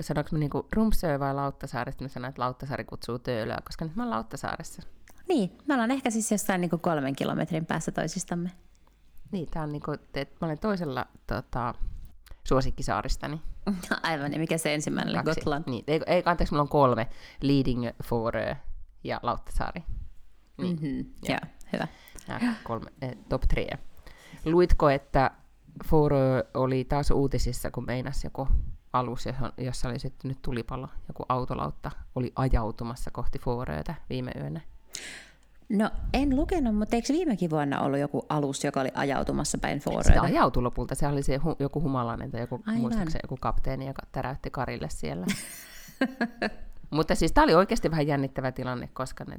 sanoinko mä niinku Rumpsöö vai Lauttasaari? Sitten mä sanoin, että Lauttasaari kutsuu Töölöä, koska nyt mä oon Lauttasaaressa. Niin, me ollaan ehkä siis jossain niinku 3 kilometrin päässä toisistamme. Niin, tää on niinku, että mä olen toisella suosikkisaaristani. Aivan, ja mikä se ensimmäinen oli? Gotland. Niin, ei, anteeksi, mulla on 3. Leading, Fåröö ja Lauttasaari. Niin. Mm-hmm. Joo, hyvä. Nämä 3, top 3. Luitko, että Fåröö oli taas uutisissa, kun meinasi joku alus, jossa oli syttynyt tulipalo, joku autolautta oli ajautumassa kohti Fåröötä viime yönä? No en lukenut, mutta eikö viimekin vuonna ollut joku alus, joka oli ajautumassa päin Fåröötä? Se ajautui lopulta, se oli se joku humalainen tai joku, muistaakseni joku kapteeni, joka täräytti karille siellä. Mutta siis tämä oli oikeasti vähän jännittävä tilanne, koska ne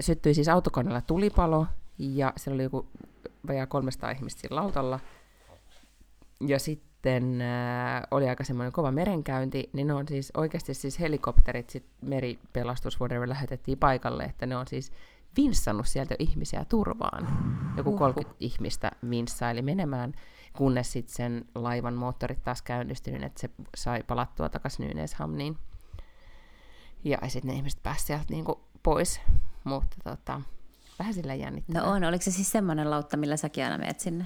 syttyi siis autokoneella tulipalo ja siellä oli joku vajaa 300 ihmistä siinä lautalla. Ja sitten oli aika semmoinen kova merenkäynti, niin ne on siis oikeasti siis helikopterit, sit meripelastus whatever, lähetettiin paikalle, että ne on siis vinssannut sieltä ihmisiä turvaan. Joku 30 ihmistä vinssaili menemään, kunnes sitten sen laivan moottorit taas käynnistyivät, että se sai palattua takaisin Nynäshamniin. Ja sitten ne ihmiset pääsivät sieltä niinku pois, mutta vähän sillä jännittää. No on, oliko se siis semmoinen lautta, millä säkin aina menet sinne?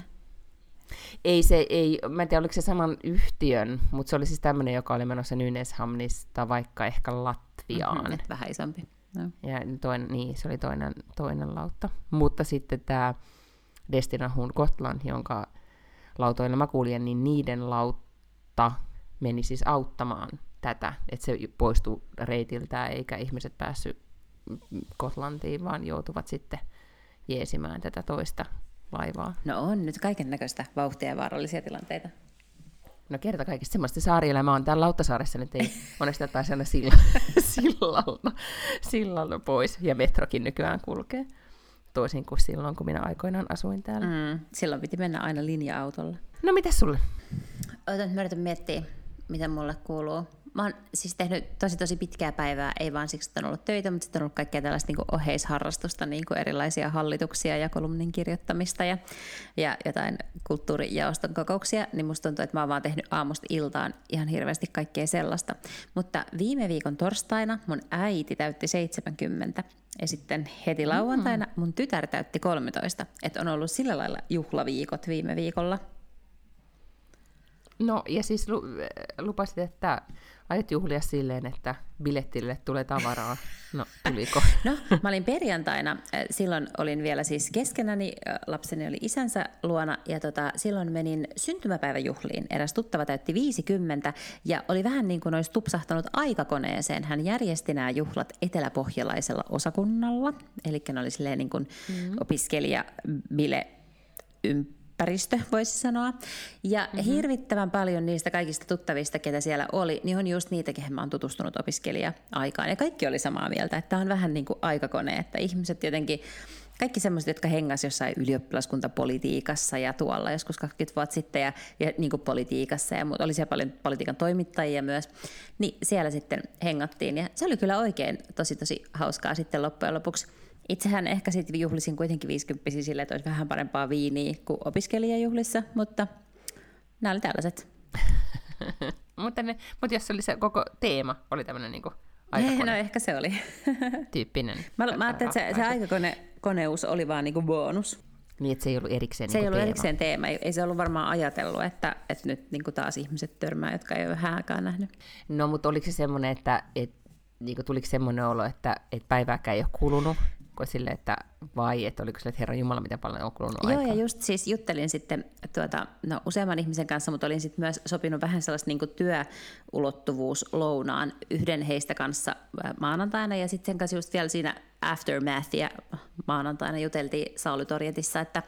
Ei, mä en tiedä, oliko se saman yhtiön, mutta se oli siis tämmöinen, joka oli menossa Nynäshamnista vaikka ehkä Latviaan. Mm-hmm, vähän isompi. No. Ja se oli toinen lautta. Mutta sitten tämä Destinahun Gotland, jonka lautoilla mä kuljen, niin niiden lautta meni siis auttamaan tätä, että se poistui reitiltään, eikä ihmiset päässyt Gotlantiin, vaan joutuvat sitten jeesimään tätä toista laivaa. No on nyt kaiken näköistä vauhtia ja vaarallisia tilanteita. No kerta kaikista semmoista saarielämää on täällä Lauttasaaressa, nyt ei monesti taisi aina sillalla pois, ja metrokin nykyään kulkee, toisin kuin silloin, kun minä aikoinaan asuin täällä. Silloin piti mennä aina linja-autolla. No mitäs sulle? Mä yritän miettiä, mitä mulle kuuluu. Mä oon siis tehnyt tosi pitkää päivää, ei vaan siksi, että on ollut töitä, mutta sitten on ollut kaikkea tällaista niin kuin oheisharrastusta, niin kuin erilaisia hallituksia ja kolumnin kirjoittamista ja jotain kulttuurijaoston kokouksia, niin musta tuntuu, että mä oon vaan tehnyt aamusta iltaan ihan hirveästi kaikkea sellaista. Mutta viime viikon torstaina mun äiti täytti 70 ja sitten heti lauantaina mun tytär täytti 13, että on ollut sillä lailla juhlaviikot viime viikolla. No ja siis lupasit, että aiot juhlia silleen, että bilettille tulee tavaraa. No, tuliko? No, mä olin perjantaina, silloin olin vielä siis keskenäni, lapseni oli isänsä luona, ja silloin menin syntymäpäiväjuhliin. Eräs tuttava täytti 50, ja oli vähän niin kuin olisi tupsahtanut aikakoneeseen. Hän järjesti nämä juhlat eteläpohjalaisella osakunnalla, eli ne oli silleen niin kuin opiskelijabile ympäristö, voisi sanoa. Ja hirvittävän paljon niistä kaikista tuttavista, ketä siellä oli, niin on just niitä, kehen mä oon tutustunut opiskelija-aikaan. Ja kaikki oli samaa mieltä, että on vähän niin kuin aikakone, että ihmiset jotenkin, kaikki semmoiset, jotka hengasi jossain ylioppilaskuntapolitiikassa ja tuolla joskus 20 vuotta sitten ja niin kuin politiikassa ja oli siellä paljon politiikan toimittajia myös, niin siellä sitten hengattiin. Ja se oli kyllä oikein tosi hauskaa sitten loppujen lopuksi. Itsehän ehkä sitten juhlisin kuitenkin 50 silleen, että olisi vähän parempaa viiniä kuin opiskelijajuhlissa, mutta nämä oli tällaiset. mutta jos oli se koko teema, oli tämmöinen niinku aikakone. No ehkä se oli. Tyyppinen. Mä ajattelin, että se aikakoneus oli vaan niinku bonus. Niin, että se ei ollut erikseen teema. Se ei ollut erikseen teema. Ei se ollut varmaan ajatellut, että nyt niinku taas ihmiset törmää, jotka ei ole vähän aikaa nähnyt. No, mutta oliko se semmoinen, että niinku, tuliko semmoinen olo, että päivääkään ei ole kulunut? Sille, että vai, että oliko sille, että Herran Jumala, miten paljon on kulunut aikaa. Joo, ja just siis juttelin sitten useamman ihmisen kanssa, mutta olin sitten myös sopinut vähän sellaista niin kuin työulottuvuuslounaan yhden heistä kanssa maanantaina, ja sitten sen kanssa just vielä siinä aftermathia maanantaina juteltiin Sauli Torjetissa, että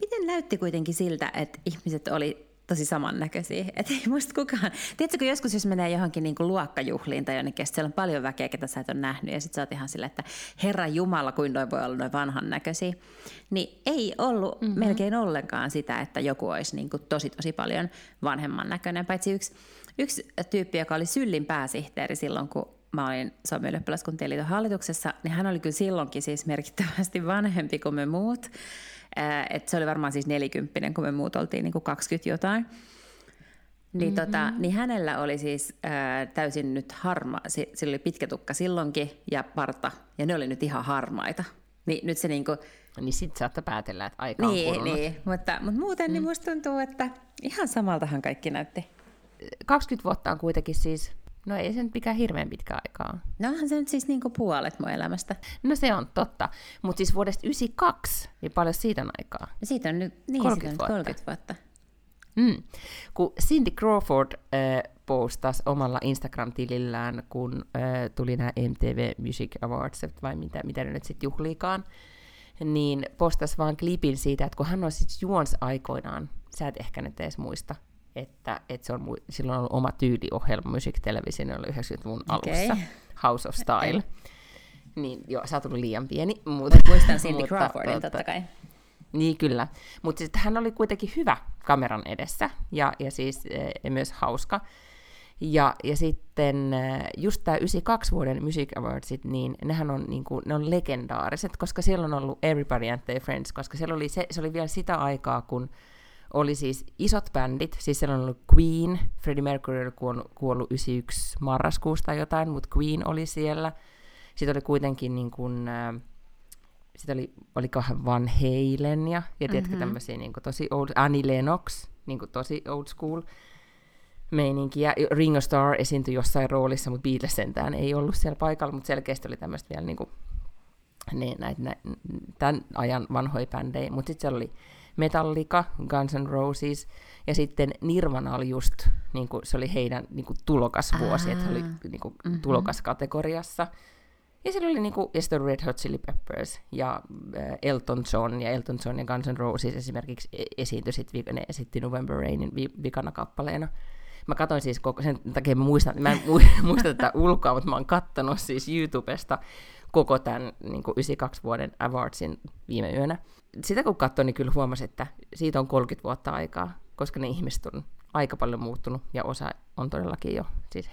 miten näytti kuitenkin siltä, että ihmiset oli tosi samannäköisiä. Että ei muista kukaan. Tiedätkö, kun joskus jos menee johonkin niin kuin luokkajuhliin tai jonnekin, ja siellä on paljon väkeä, ketä sä et ole nähnyt, ja sit sä oot ihan silleen, että herra jumala, kuin noi voi olla noi vanhan näköisiä. Niin ei ollut melkein ollenkaan sitä, että joku olisi niin kuin tosi tosi paljon vanhemman näköinen. Paitsi yksi tyyppi, joka oli Syllin pääsihteeri silloin, kun mä olin Suomen ylioppilaskuntien liiton hallituksessa, niin hän oli kyllä silloinkin siis merkittävästi vanhempi kuin me muut. Et se oli varmaan siis 40, kun me muut oltiin niin kuin 20 jotain. Niin, niin hänellä oli siis täysin nyt harmaa, sillä oli pitkä tukka silloinkin ja parta, ja ne oli nyt ihan harmaita. Niin nyt se niinku... Niin sit saattaa päätellä, että aika on kulunut. Niin, mutta muuten niin musta tuntuu, että ihan samaltahan kaikki näytti. 20 vuotta on kuitenkin siis... No ei se nyt mikään hirveän pitkä aikaa. No onhan se nyt siis niinku puolet mun elämästä. No se on totta. Mutta siis vuodesta 1992, niin paljon siitä on aikaa. No siitä on nyt 30 vuotta. Kun Cindy Crawford postasi omalla Instagram-tilillään, kun tuli nämä MTV Music Awards, vai mitä ne nyt sitten juhliikaan, niin postasi vaan klipin siitä, että kun hän on siis juonsi aikoinaan, sä et ehkä nyt edes muista, että se on silloin ollut oma tyyliohjelma Music Televisiolla 90-luvun alussa, okay. House of Style. Niin joo, sä oot ollut liian pieni. Muistan Cindy Crawfordin totta kai. Niin kyllä, mutta sitten hän oli kuitenkin hyvä kameran edessä ja siis myös hauska. Ja sitten just tämä 92 vuoden Music Awardsit, niin nehän on, niin kuin, ne on legendaariset, koska siellä on ollut Everybody and Their Friends, koska siellä oli se oli vielä sitä aikaa, kun oli siis isot bändit, siis siellä on ollut Queen, Freddie Mercury oli kuollut 91 marraskuusta jotain, mutta Queen oli siellä. Sitten oli kuitenkin niin kuin, sitten olikohan Van Halen ja tiedätkö tämmöisiä niin kuin tosi old, Annie Lennox, niin kuin tosi old school meininkiä. Ringo Starr esiintyi jossain roolissa, mutta Beatles sentään ei ollut siellä paikalla, mutta selkeästi oli tämmöistä vielä niin kuin, näitä, tämän ajan vanhoja bändejä, mutta sitten siellä oli Metallica, Guns N' Roses, ja sitten Nirvana oli just, niin kuin, se oli heidän niin kuin, tulokasvuosi, että he oli niin kuin, tulokaskategoriassa. Ja siellä oli niin kuin, ja sitten Red Hot Chili Peppers, ja Elton John ja Guns N' Roses esimerkiksi esiintyi, ne esitti November Rainin vikana kappaleena. Mä katsoin siis koko, sen takia mä en muista tätä ulkoa, mutta mä oon kattonut siis YouTubesta koko tämän niin kuin 92 vuoden Awardsin viime yönä. Sitä kun katsoin, niin kyllä huomasin, että siitä on 30 vuotta aikaa, koska ne ihmiset on aika paljon muuttunut ja osa on todellakin jo siis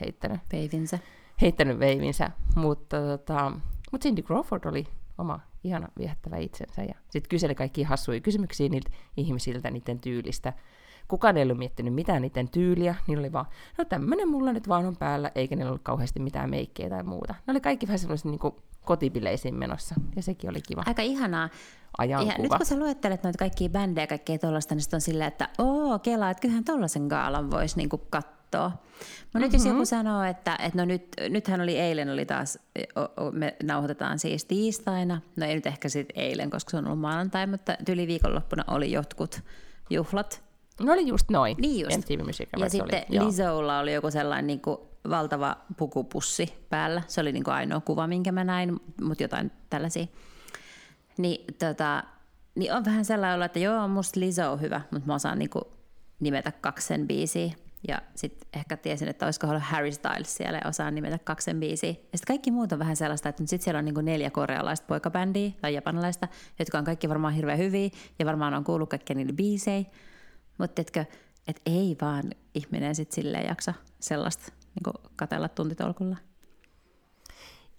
heittänyt veivinsä. Mutta Cindy Crawford oli oma ihana viehättävä itsensä ja sitten kyseli kaikkia hassuja kysymyksiä niiltä ihmisiltä niiden tyylistä. Kukaan ei ollut miettinyt mitään niiden tyyliä, niillä oli vaan, no tämmönen mulla nyt vaan on päällä, eikä niillä ollut kauheasti mitään meikkiä tai muuta. Ne oli kaikki vähän semmoisia niin kotibileisiin menossa, ja sekin oli kiva. Aika ihanaa. Ajankuva. Nyt kun sä luettelet noita kaikkia bändejä ja kaikkea tollaista, niin on silleen, että kelaa, että kyllähän tollaisen gaalan voisi niin katsoa. Mutta nyt jos joku sanoo, että no nythän oli eilen, oli taas, me nauhoitetaan siis tiistaina, no ei nyt ehkä sitten eilen, koska se on ollut maanantai, mutta yli viikonloppuna oli jotkut juhlat. No oli just noin. Niin just. Ja sitten Lizzolla oli joku sellainen niin kuin valtava pukupussi päällä. Se oli niin kuin ainoa kuva, minkä mä näin, mutta jotain tällaisia. Niin on vähän sellainen olla, että joo, musta Lizzo on hyvä, mutta mä osaan niin kuin nimetä 2 sen biisiä. Ja sitten ehkä tiesin, että olisiko ollut Harry Styles siellä ja osaan nimetä 2 sen biisiä. Ja sitten kaikki muut on vähän sellaista, että sitten siellä on niin kuin 4 korealaista poikabändiä tai japanilaista, jotka on kaikki varmaan hirveän hyviä ja varmaan on kuullut kaikkia niille biisejä. Mutta et ei vaan ihminen sitten silleen jaksa sellaista niin katsella tuntitolkulla.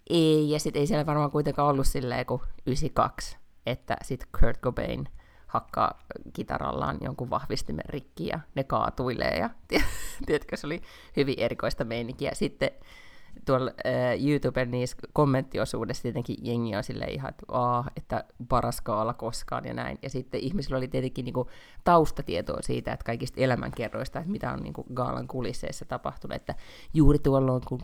Ei, ja sitten ei siellä varmaan kuitenkaan ollut silleen kuin 92, että sitten Kurt Cobain hakkaa kitarallaan jonkun vahvistimen rikki ja ne kaatuilee. Ja tiedätkö, se oli hyvin erikoista meininkiä. Sitten tuolla YouTuben niissä kommenttiosuudessa tietenkin jengi on silleen ihan, että paras skaala koskaan ja näin. Ja sitten ihmisillä oli tietenkin niinku taustatietoa siitä, että kaikista elämänkerroista, että mitä on niinku gaalan kulisseissa tapahtunut. Että juuri tuolloin, kun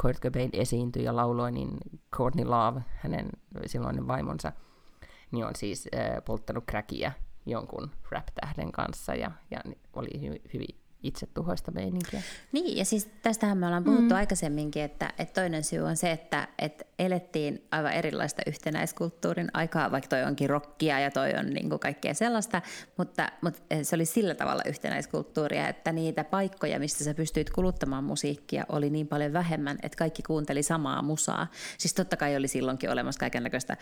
Kurt Cobain esiintyi ja lauloi, niin Courtney Love, hänen silloinen vaimonsa, niin on siis polttanut crackia jonkun rap-tähden kanssa ja oli hyvin itsetuhoista meininkiä. Niin, ja siis tästähän me ollaan puhuttu aikaisemminkin, että toinen syy on se, että elettiin aivan erilaista yhtenäiskulttuurin aikaa, vaikka toi onkin rockia ja toi on niin kuin kaikkea sellaista, mutta se oli sillä tavalla yhtenäiskulttuuria, että niitä paikkoja, mistä sä pystyit kuluttamaan musiikkia, oli niin paljon vähemmän, että kaikki kuunteli samaa musaa. Siis totta kai oli silloinkin olemassa kaikennäköistä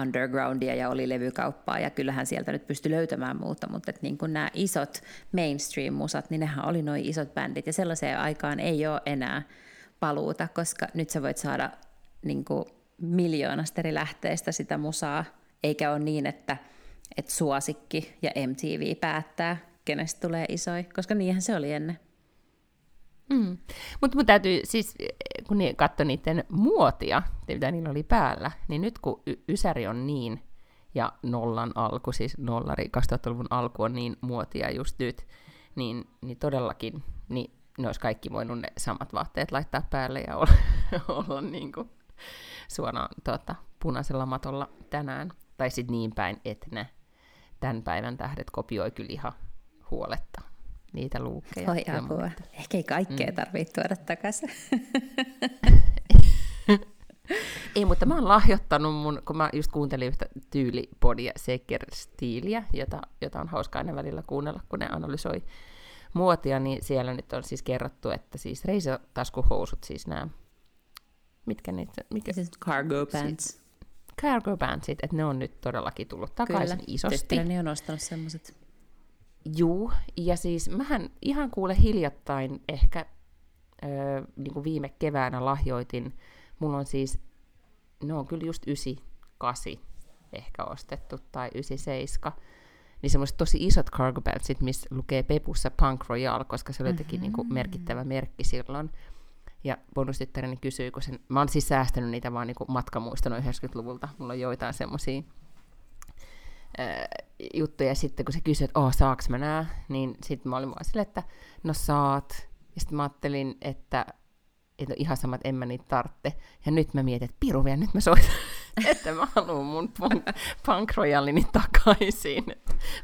undergroundia ja oli levykauppaa, ja kyllähän sieltä nyt pystyi löytämään muuta, mutta että niin kuin nämä isot mainstream-musat, niin nehän oli noi isot bändit, ja sellaiseen aikaan ei ole enää paluuta, koska nyt sä voit saada niin kuin miljoonasta eri lähteistä sitä musaa, eikä ole niin, että Suosikki ja MTV päättää, kenestä tulee isoi, koska niinhän se oli ennen. Mm. Mutta mun täytyy siis, kun katsoi niiden muotia, mitä niillä oli päällä, niin nyt kun Ysäri on niin, ja nollan alku, siis nollari, 2000-luvun alku on niin muotia just nyt, niin todellakin niin ne olisi kaikki voinut ne samat vaatteet laittaa päälle ja olla niin kuin suoraan punaisella matolla tänään. Tai sitten niin päin, että ne tämän päivän tähdet kopioi kyllä ihan huoletta niitä luukkeja. Voi apua. Ehkä ei kaikkea tarvitse tuoda takaisin. Ei, mutta mä oon lahjoittanut kun mä just kuuntelin yhtä tyylipodia, Seeker-stiiliä, jota on hauska aina välillä kuunnella, kun ne analysoi muotia, niin siellä nyt on siis kerrottu, että siis reisitaskuhousut, siis nämä, mitkä? Siis cargo pants. Cargo pantsit, että ne on nyt todellakin tullut takaisin isosti. Kyllä, ne on ostanut semmoiset. Juu, ja siis mähän ihan kuule hiljattain ehkä niin kuin viime keväänä lahjoitin. Mulla on siis, ne on kyllä just 98 ehkä ostettu, tai 97, niin semmoiset tosi isot cargo pantsit, missä lukee pepussa Punk Royale, koska se oli jotenkin niin kuin merkittävä merkki silloin. Ja bonustyttäreni kysyy, kun sen, mä oon siis säästänyt niitä vaan niin kuin matkamuistona 90-luvulta, mulla on joitain semmoisia juttuja, sitten kun se kysyi, että saaks mä nää, niin sitten mä olin vaan silleen, että no saat, ja sitten mä ajattelin, että ihan sama, että en mä niitä tarvitse. Ja nyt mä mietin, että piru vielä, nyt mä soitan, että mä haluan mun Punk Royalini takaisin.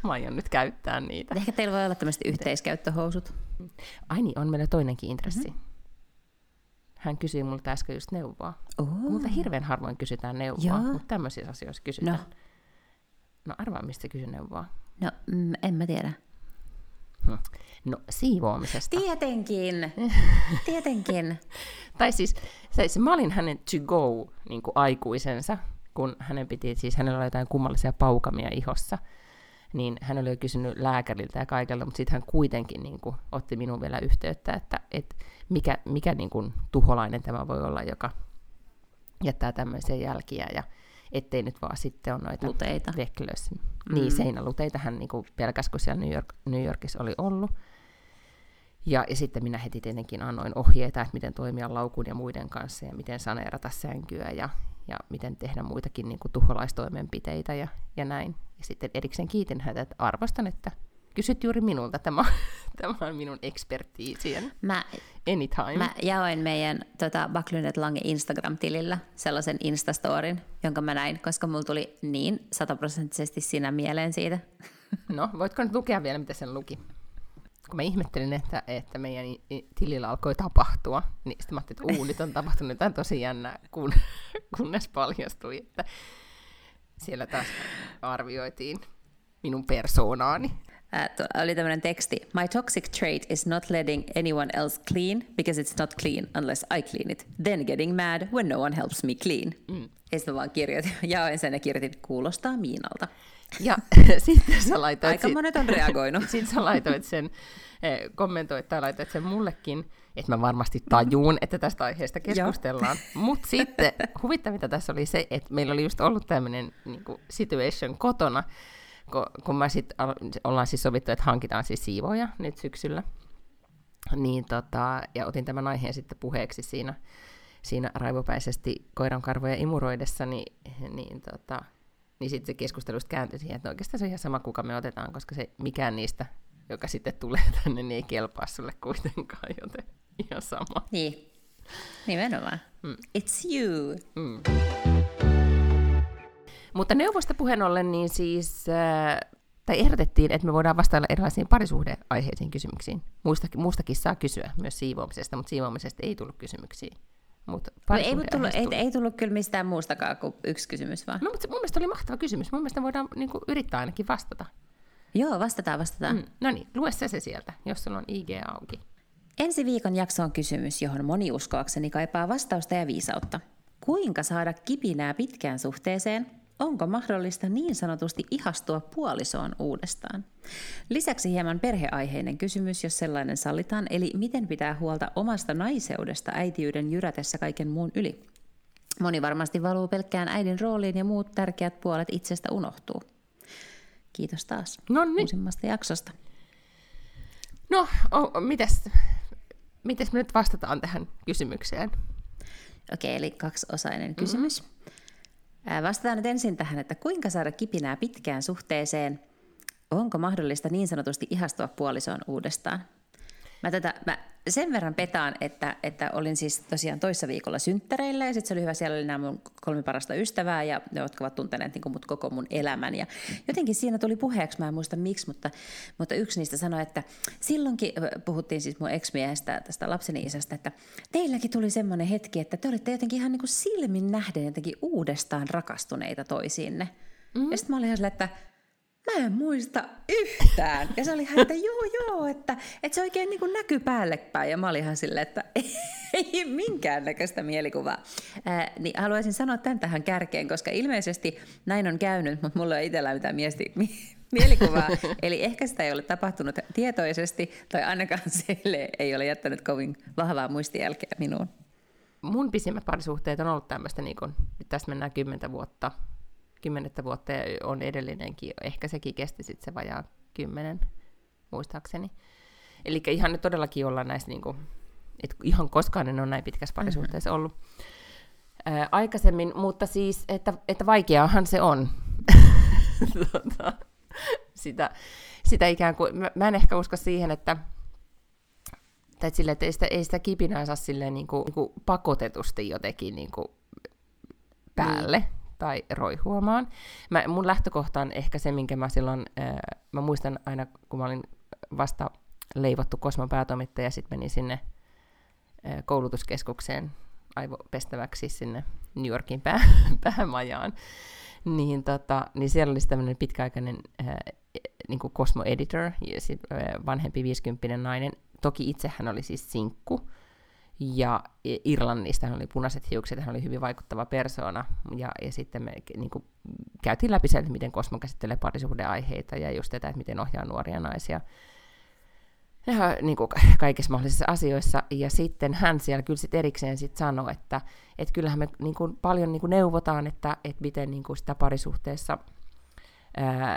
Mä aion nyt käyttää niitä. Ehkä teillä voi olla tämmöiset yhteiskäyttöhousut. Ai niin, on meillä toinenkin intressi. Mm-hmm. Hän kysyi multa äsken just neuvoa. Multa hirveän harvoin kysytään neuvoa, mutta tämmöisissä asioissa kysytään. No arvaa, mistä kysy neuvoa. No, en mä tiedä. No, siivoamisesta. Tietenkin. Tietenkin. Tai siis mä olin hänen to-go niin kuin aikuisensa, kun hänen piti, siis hänellä oli jotain kummallisia paukamia ihossa, niin hän oli jo kysynyt lääkäriltä ja kaikelta, mutta sitten hän kuitenkin niin kuin otti minuun vielä yhteyttä, että mikä niin kuin tuholainen tämä voi olla, joka jättää tämmöisiä jälkiä, ja ettei nyt vaan sitten ole noita luteita. Niin, seinäluteita hän niin kuin pelkäsi, kun siellä New Yorkissa oli ollut. Ja sitten minä heti tietenkin annoin ohjeita, että miten toimia laukun ja muiden kanssa, ja miten saneerata sänkyä, ja miten tehdä muitakin niin kuin tuholaistoimenpiteitä, ja näin. Ja sitten erikseen kiitin häntä, että arvostan, että kysyt juuri minulta. Tämä on minun ekspertiisien. Anytime. Mä jaoin meidän Vaaklyn Lange Instagram-tilillä sellaisen Instastorin, jonka mä näin, koska mulla tuli niin 100% sinä mieleen siitä. No, voitko nyt lukea vielä, mitä sen luki? Kun mä ihmettelin, että meidän tilillä alkoi tapahtua, niin sitten mä ajattelin, että nyt on tapahtunut jotain tosi jännää, kunnes paljastui, että siellä taas arvioitiin minun persoonaani. Oli tämmöinen teksti. My toxic trait is not letting anyone else clean because it's not clean unless I clean it. Then getting mad when no one helps me clean. Ja sitten vaan kirjoitin, jaoin sen ja kirjoitin, kuulostaa Miinalta. Ja sitten sä laitoit... Aika monet on reagoinut. Sitten sä laitoit sen, kommentoit tai laitoit sen mullekin, että mä varmasti tajuun, että tästä aiheesta keskustellaan. Mutta sitten huvittavinta tässä oli se, että meillä oli just ollut tämmöinen niinku situation kotona, kun mä sit ollaan siis sovittu, että hankitaan siis siivoja nyt syksyllä, niin ja otin tämän aiheen sitten puheeksi siinä raivopäisesti koirankarvoja imuroidessa, niin sitten se keskustelusta kääntyi siihen, että oikeastaan se on ihan sama, kuka me otetaan, koska se mikään niistä, joka sitten tulee tänne, niin ei kelpaa sulle kuitenkaan, joten ihan sama. Niin, nimenomaan. It's you. Mutta neuvosta puheen ollen, niin siis tai ehdotettiin, että me voidaan vastailla erilaisiin parisuhdeaiheisiin kysymyksiin. Muustakin saa kysyä, myös siivoamisesta, mutta siivoamisesta ei tullut kysymyksiä. Ei tullut kyllä mistään muustakaan kuin yksi kysymys vaan. No, mutta mun mielestä oli mahtava kysymys. Mun mielestä voidaan niin kuin, yrittää ainakin vastata. Joo, vastataan. No niin, lue se sieltä, jos sulla on IG auki. Ensi viikon jakso on kysymys, johon moni uskoakseni kaipaa vastausta ja viisautta. Kuinka saada kipinää pitkään suhteeseen? Onko mahdollista niin sanotusti ihastua puolisoon uudestaan? Lisäksi hieman perheaiheinen kysymys, jos sellainen sallitaan, eli miten pitää huolta omasta naiseudesta äitiyden jyrätessä kaiken muun yli? Moni varmasti valuu pelkkään äidin rooliin ja muut tärkeät puolet itsestä unohtuu. Kiitos taas uusimmasta jaksosta. No, mitäs me nyt vastataan tähän kysymykseen? Okei, eli kaksiosainen kysymys. Vastataan nyt ensin tähän, että kuinka saada kipinää pitkään suhteeseen? Onko mahdollista niin sanotusti ihastua puolisoon uudestaan? Mä sen verran petaan, että olin siis tosiaan toissa viikolla synttäreillä ja sitten se oli hyvä, siellä oli nämä mun 3 parasta ystävää ja ne, jotka ovat tunteneet niin kuin mut koko mun elämän. Ja jotenkin siinä tuli puheeksi, mä en muista miksi, mutta yksi niistä sanoi, että silloinkin puhuttiin siis mun ex-miehestä, tästä lapseni isästä, että teilläkin tuli semmoinen hetki, että te olitte jotenkin ihan niin kuin silmin nähden jotenkin uudestaan rakastuneita toisiinne. Mm. Ja sitten mä olin ihan sillä, että mä en muista yhtään. Ja se oli ihan, että joo, että se oikein niin kuin näkyy päällepäin. Ja mä olin ihan silleen, että ei minkäännäköistä mielikuvaa. Niin haluaisin sanoa tämän tähän kärkeen, koska ilmeisesti näin on käynyt, mutta mulla ei itsellä mitään mielikuvaa. Eli ehkä sitä ei ole tapahtunut tietoisesti, tai ainakaan sille ei ole jättänyt kovin vahvaa muistijälkeä minuun. Mun pisimmät parisuhteet on ollut tämmöistä, niin kuin, nyt tästä mennään 10 vuotta. 10 vuotta on edellinenkin, ehkä sekin kesti sitten se vajaa 10, muistaakseni. Eli ihan nyt todellakin ollaan näissä, niin kuin, että ihan koskaan en ole näin pitkässä parisuhteessa ollut aikaisemmin, mutta siis, että vaikeaahan se on. Sitä ikään kuin, mä en ehkä usko siihen, että, sille, että ei sitä kipinää saa silleen niin kuin pakotetusti jotenkin niin kuin päälle. Tai roihuamaan. Mun lähtökohta on ehkä se, minkä mä silloin, mä muistan aina, kun mä olin vasta leivottu Cosmon päätoimittaja, sitten menin sinne koulutuskeskukseen aivopestäväksi sinne New Yorkin päämajaan. Niin siellä oli tämmöinen pitkäaikainen niin kuin Cosmo editor, vanhempi 50-vuotias nainen. Toki itse hän oli siis sinkku. Ja Irlannista hän oli punaiset hiukset, hän oli hyvin vaikuttava persoona, ja sitten me niin kuin, käytiin läpi sen, miten Cosmo käsittelee parisuhdeaiheita, ja just tätä, että miten ohjaa nuoria naisia niin kuin, kaikissa mahdollisissa asioissa, ja sitten hän siellä kyllä sit erikseen sit sanoi, että kyllähän me niin kuin, paljon niin kuin neuvotaan, että miten niin kuin sitä parisuhteessa,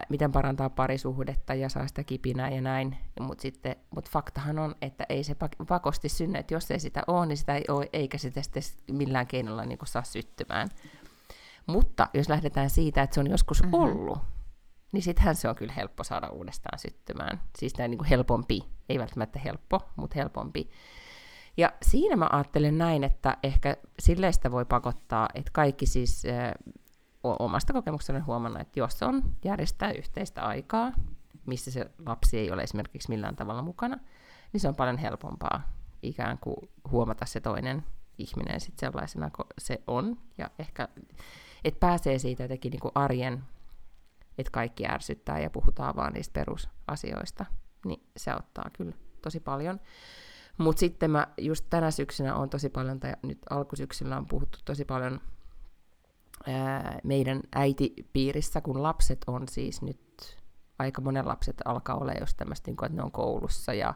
miten parantaa parisuhdetta ja saa sitä kipinää ja näin, mutta faktahan on, että ei se pakosti synny, että jos ei sitä ole, niin sitä ei ole, eikä sitä sitten millään keinolla niin kuin saa syttymään. Mutta jos lähdetään siitä, että se on joskus ollut, niin sittenhän se on kyllä helppo saada uudestaan syttymään. Siis tämä on niin kuin helpompi, ei välttämättä helppo, mutta helpompi. Ja siinä mä ajattelen näin, että ehkä silleen sitä voi pakottaa, että kaikki siis... Omasta kokemuksesta olen huomannut, että jos on järjestää yhteistä aikaa, missä se lapsi ei ole esimerkiksi millään tavalla mukana, niin se on paljon helpompaa ikään kuin huomata se toinen ihminen sit sellaisena kuin se on. Ja ehkä, että pääsee siitä jotenkin niin kuin arjen, että kaikki ärsyttää ja puhutaan vaan niistä perusasioista, niin se auttaa kyllä tosi paljon. Mutta sitten mä just tänä syksynä on tosi paljon, tai nyt alkusyksyllä on puhuttu tosi paljon meidän äitipiirissä, kun lapset on siis nyt, aika monen lapset alkaa olla just tämmöistä, että ne on koulussa ja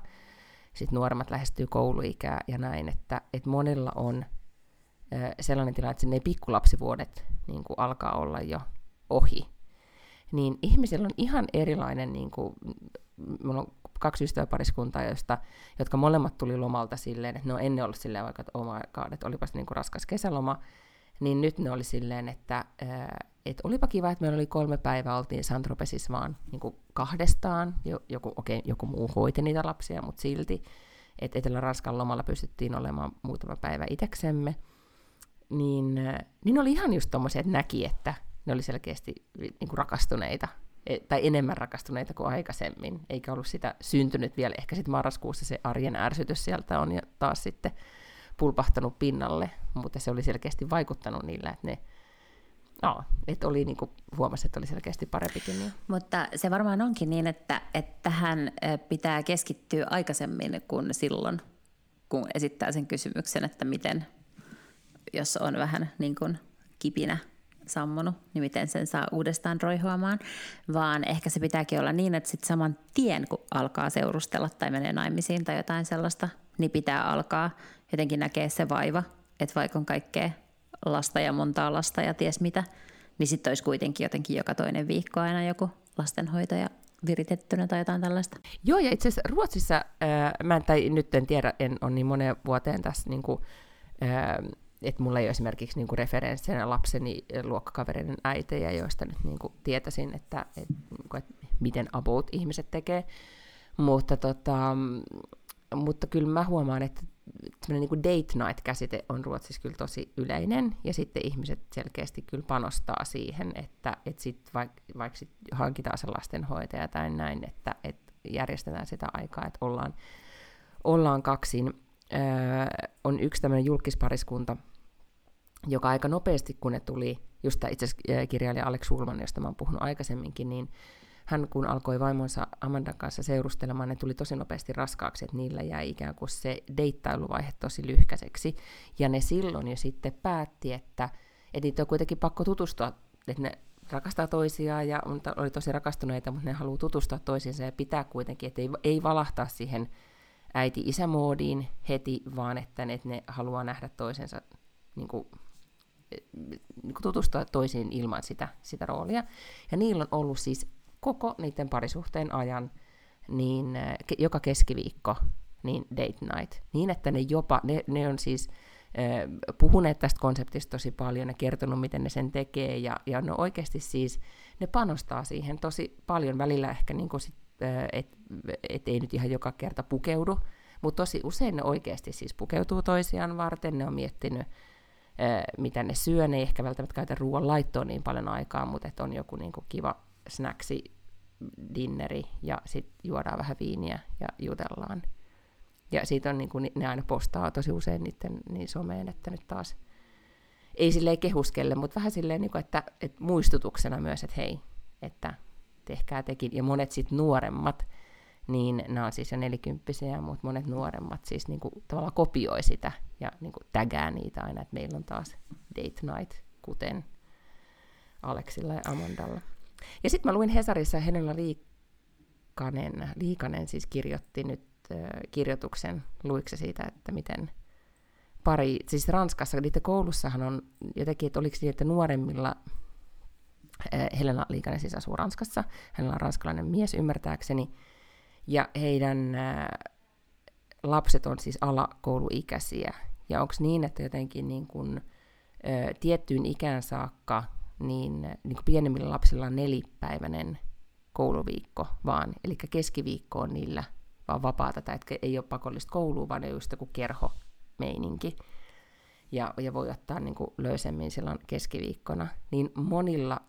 sitten nuoremmat lähestyy kouluikää ja näin, että monilla on sellainen tilanne, että ne pikkulapsivuodet niin kuin alkaa olla jo ohi. Niin ihmisillä on ihan erilainen, niin kuin, mulla on 2 ystäväpariskuntaa, jotka molemmat tuli lomalta silleen, että ne on ennen ollut silleen vaikka, että oh my god, että olipas niin kuin raskas kesäloma, niin nyt ne oli silleen, että olipa kiva, että meillä oli 3 päivää, oltiin Saint-Tropezissa vaan niin kuin 2 joku muu hoiti niitä lapsia, mutta silti, että Etelä-Ranskan lomalla pystyttiin olemaan muutama päivä itseksemme, niin ne oli ihan just tommoisia, että näki, että ne oli selkeästi niin kuin rakastuneita tai enemmän rakastuneita kuin aikaisemmin, eikä ollut sitä syntynyt vielä. Ehkä sitten marraskuussa se arjen ärsytys sieltä on ja taas sitten pulpahtanut pinnalle, mutta se oli selkeästi vaikuttanut niillä, että ne että oli niin kuin huomasi, että oli selkeästi parempikin. Niin. Mutta se varmaan onkin niin, että tähän pitää keskittyä aikaisemmin kuin silloin, kun esittää sen kysymyksen, että miten, jos on vähän niin kuin kipinä sammunut, niin miten sen saa uudestaan roihuamaan, vaan ehkä se pitääkin olla niin, että sitten saman tien, kun alkaa seurustella tai menee naimisiin tai jotain sellaista, niin pitää alkaa jotenkin näkee se vaiva, että vaikka on kaikkea lasta ja montaa lasta ja ties mitä, niin sitten olisi kuitenkin jotenkin joka toinen viikko aina joku lastenhoitaja viritettynä tai jotain tällaista. Joo, ja itse asiassa Ruotsissa, en ole niin moneen vuoteen tässä, niin kuin, että mulla ei ole esimerkiksi niin kuin referensseinä lapseni luokkakavereiden äitejä, joista nyt niin kuin tietäisin, että miten about ihmiset tekee, mutta kyllä mä huomaan, että semmoinen niin kuin date night-käsite on Ruotsissa kyllä tosi yleinen, ja sitten ihmiset selkeästi kyllä panostaa siihen, että sitten vaikka sit hankitaan se lastenhoitaja tai näin, että järjestetään sitä aikaa, että ollaan kaksin. On yksi tämmöinen julkispariskunta, joka aika nopeasti, kun ne tuli, just tämä itse asiassa kirjailija Alex Schulman, josta mä oon puhunut aikaisemminkin, niin hän kun alkoi vaimonsa Amandan kanssa seurustelemaan, ne tuli tosi nopeasti raskaaksi, että niillä jäi ikään kuin se deittailuvaihe tosi lyhkäiseksi. Ja ne silloin jo sitten päätti, että niitä on kuitenkin pakko tutustua, että ne rakastaa toisiaan ja oli tosi rakastuneita, mutta ne haluaa tutustua toisiinsa ja pitää kuitenkin, että ei valahtaa siihen äiti-isämoodiin heti, vaan että ne haluaa nähdä toisensa niin kuin tutustua toisiin ilman sitä roolia. Ja niillä on ollut siis koko niiden parisuhteen ajan, niin joka keskiviikko, niin date night. Niin, että ne jopa, ne on siis puhuneet tästä konseptista tosi paljon ja kertonut, miten ne sen tekee, ja no oikeasti siis ne panostaa siihen tosi paljon välillä ehkä, niin että ei nyt ihan joka kerta pukeudu, mutta tosi usein ne oikeasti siis pukeutuu toisiaan varten, ne on miettinyt, mitä ne syö, ne ei ehkä välttämättä käytä ruoan laittoon niin paljon aikaa, mutta että on joku niin kuin kiva snacksi, dinneri, ja sitten juodaan vähän viiniä ja jutellaan. Ja siitä on niin kuin, ne aina postaa tosi usein niiden niin someen, että nyt taas ei silleen kehuskelle, mutta vähän silleen, niin kuin, että muistutuksena myös, että hei, että tehkää tekin. Ja monet sitten nuoremmat, niin nämä on siis jo 40-vuotiaita, mutta monet nuoremmat siis niin kuin tavallaan kopioi sitä ja niin kuin tägää niitä aina, että meillä on taas date night, kuten Aleksilla ja Amandalla. Ja sitten mä luin Hesarissa, Helena Liikanen siis kirjoitti nyt kirjoituksen, luikse siitä, että miten pari, siis Ranskassa, niiden koulussahan on jotenkin, että oliko niitä nuoremmilla, Helena Liikanen siis asuu Ranskassa, hänellä on ranskalainen mies ymmärtääkseni, ja heidän lapset on siis alakouluikäisiä, ja onko niin, että jotenkin niin kun, tiettyyn ikään saakka, niin kuin pienemmillä lapsilla on 4-päiväinen kouluviikko vaan, eli keskiviikko on niillä vaan vapaata, tai ei ole pakollista koulua, vaan ei ole just joku kerhomeininki, ja voi ottaa niin kuin löysemmin silloin keskiviikkona, niin monilla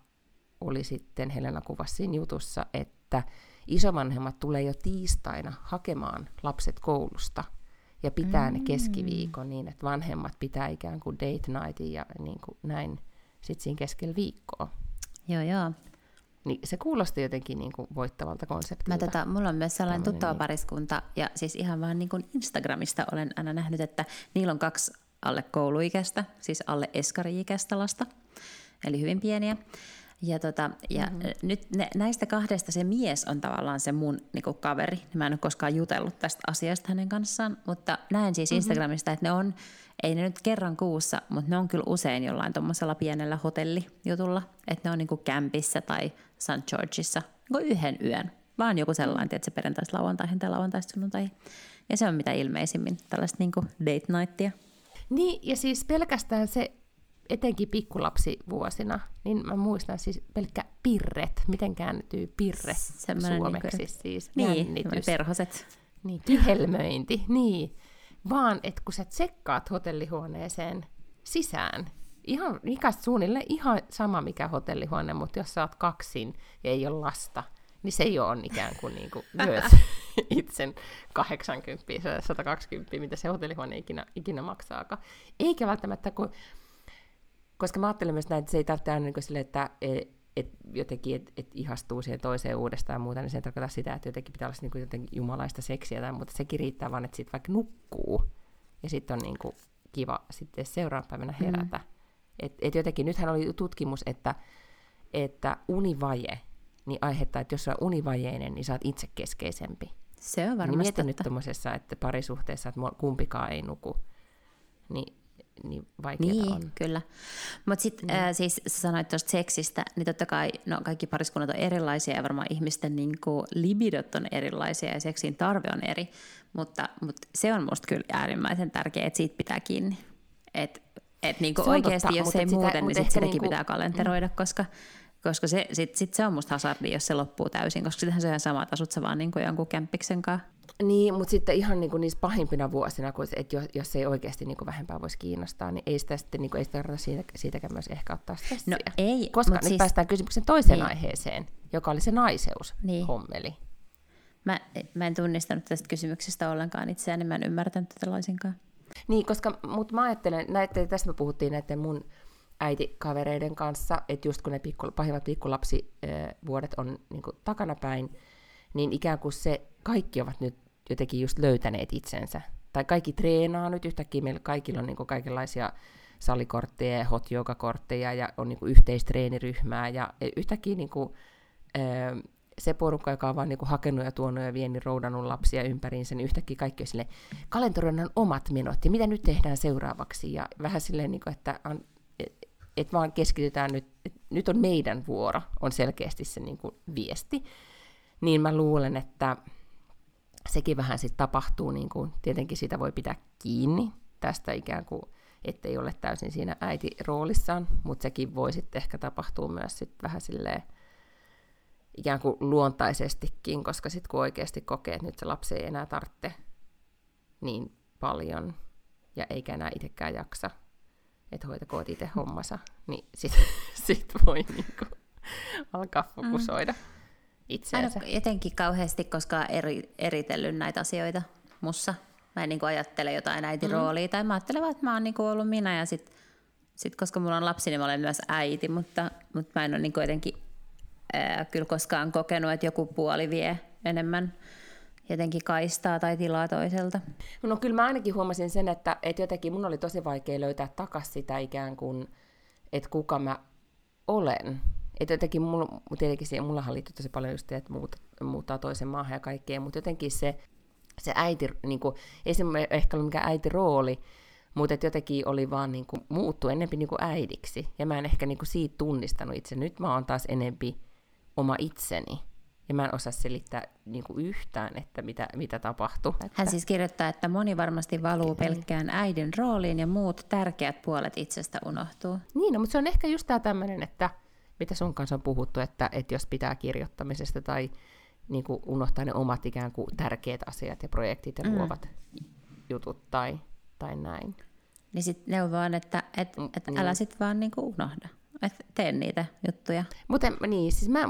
oli sitten, Helena kuvasi siinä jutussa, että isovanhemmat tulee jo tiistaina hakemaan lapset koulusta, ja pitää ne keskiviikon niin, että vanhemmat pitää ikään kuin date nightin ja niin kuin näin, sitten siinä keskellä viikkoa. Joo. Niin se kuulosti jotenkin niin kuin voittavalta konseptilta. Mulla on myös sellainen tuttava pariskunta, ja siis ihan vaan niin kuin Instagramista olen aina nähnyt, että niillä on 2 alle kouluikäistä, siis alle eskari-ikäistä lasta, eli hyvin pieniä. Ja nyt näistä 2 se mies on tavallaan se mun niin kuin kaveri. Mä en ole koskaan jutellut tästä asiasta hänen kanssaan, mutta näen siis Instagramista, että ne on, ei ne nyt kerran kuussa, mutta ne on kyllä usein jollain tuommoisella pienellä hotellijutulla, että ne on niin kuin kämpissä tai St. Georgeissa niin yhden yön, vaan joku sellainen, että se perjantaista lauantaihin tai lauantaista sunnuntaihin. Ja se on mitä ilmeisimmin tällaista niin kuin date nightia. Niin, ja siis pelkästään se, etenkin pikkulapsivuosina, niin mä muistan siis pelkkä pirret, miten kääntyy pirre sellainen suomeksi niin kuin, siis jännitys. Perhoset. Niin, kihelmöinti, niin. Vaan että kun sä tsekkaat hotellihuoneeseen sisään, ihan ikäs suunnilleen ihan sama mikä hotellihuone, mutta jos sä oot kaksin ja ei ole lasta, niin se jo on ikään kuin niinku myös itsen 80, 120, mitä se hotellihuone ikinä maksaakaan. Eikä välttämättä, koska mä ajattelen myös näin, että se ei tarvitse aina niin sille, että jotenkin et ihastuu siihen toiseen uudestaan ja muuta, niin se ei tarkoita sitä, että jotenkin pitää olla niin jotenkin jumalaista seksiä tai muuta. Sekin riittää vaan, että sitten vaikka nukkuu ja sitten on niin kuin kiva sitten seuraavan päivänä herätä. Et jotenkin, nythän oli tutkimus, että univaje, niin aiheuttaa, että jos sä oot univajeinen, niin sä oot itse keskeisempi. Se on varmasti. Niin mietin nyt tommosessa, että parisuhteessa, että kumpikaan ei nuku, niin vaikeaa on. Niin, kyllä. Mutta sitten siis sä sanoit tuosta seksistä, niin totta kai no, kaikki pariskunnat on erilaisia ja varmaan ihmisten niin kuin libidot on erilaisia ja seksin tarve on eri, mutta se on musta kyllä äärimmäisen tärkeää, että siitä pitää kiinni. Että niinku oikeasti, totta, jos ei sitä, muuten, niin sitäkin niinku pitää kalenteroida, koska se, sit se on musta hazardi, jos se loppuu täysin, koska sitähän se on ihan sama, että asut sä vaan niinku jonkun kämppiksen kanssa. Niin, mutta sitten ihan niinku niissä pahimpina vuosina, että jos ei oikeasti niinku vähempää voisi kiinnostaa, niin ei sitä sitten niinku, ei sitä tarvita siitäkään myös ehkä ottaa stressiä. No ei, koska nyt siis päästään kysymyksen toiseen niin aiheeseen, joka oli se naiseushommeli. Niin. Mä en tunnistanut tästä kysymyksestä ollenkaan itseään, niin mä en ymmärtänyt tätä laisinkaan. Niin, koska mä ajattelen, tässä me puhuttiin näiden mun äitikavereiden kanssa, että just kun ne pahimmat pikkulapsivuodet on niin kuin takanapäin, niin ikään kuin se kaikki ovat nyt jotenkin just löytäneet itsensä. Tai kaikki treenaa nyt yhtäkkiä, meillä kaikilla on niin kuin kaikenlaisia salikortteja ja hot yoga-kortteja ja on niin kuin yhteistreeniryhmää ja yhtäkkiä niin kuin se porukka, joka on vaan niinku hakenut ja tuonut ja vienut roudannut lapsia ympäriinsä, niin yhtäkkiä kaikki on silleen, kalenteroidaan omat menot, ja mitä nyt tehdään seuraavaksi, ja vähän silleen, niinku, että vaan keskitytään nyt, nyt on meidän vuoro, on selkeästi se niinku viesti, niin mä luulen, että sekin vähän sitten tapahtuu, niinku, tietenkin siitä voi pitää kiinni tästä ikään kuin, ettei ole täysin siinä äiti roolissaan, mutta sekin voi sitten ehkä tapahtua myös sitten vähän silleen, ikään kuin luontaisestikin, koska sitten kun oikeasti kokee, että nyt se lapsi ei enää tarvitse niin paljon ja eikä enää itsekään jaksa, että hoitakoot itse hommansa, niin sit voi niinku alkaa fokusoida itseänsä. Aina jotenkin kauheasti, koska olen eritellyt näitä asioita mussa. Mä en niinku ajattele jotain äitin roolia, tai mä ajattelen vaan, että mä oon niinku ollut minä, ja sit koska mulla on lapsi, niin mä olen myös äiti, mutta mä en ole niinku jotenkin kyllä koskaan kokenut, että joku puoli vie enemmän jotenkin kaistaa tai tilaa toiselta. No kyllä mä ainakin huomasin sen, että jotenkin mun oli tosi vaikea löytää takaisin sitä ikään kuin, että kuka mä olen. Että jotenkin mullahan liittyy tosi paljon just, että muuttaa toisen maahan ja kaikkea, mutta jotenkin se äiti, niin kuin, ei se ehkä ollut mikään äitirooli, mutta jotenkin oli vaan niin kuin, muuttu enemmän niin kuin äidiksi. Ja mä en ehkä niin kuin, siitä tunnistanut itse. Nyt mä oon taas enemmän oma itseni. Ja mä en osaa selittää niinku yhtään, että mitä tapahtuu. Hän siis kirjoittaa, että moni varmasti valuu pelkkään äidin rooliin ja muut tärkeät puolet itsestä unohtuu. Niin, no, mutta se on ehkä just tää tämmönen, että mitä sun kanssa on puhuttu, että jos pitää kirjoittamisesta tai niinku unohtaa ne omat ikään kuin tärkeät asiat ja projektit ja luovat jutut tai näin. Niin sit neuvoan, että älä sit vaan niinku unohda. Teen niitä juttuja. Mutta niin, siis mä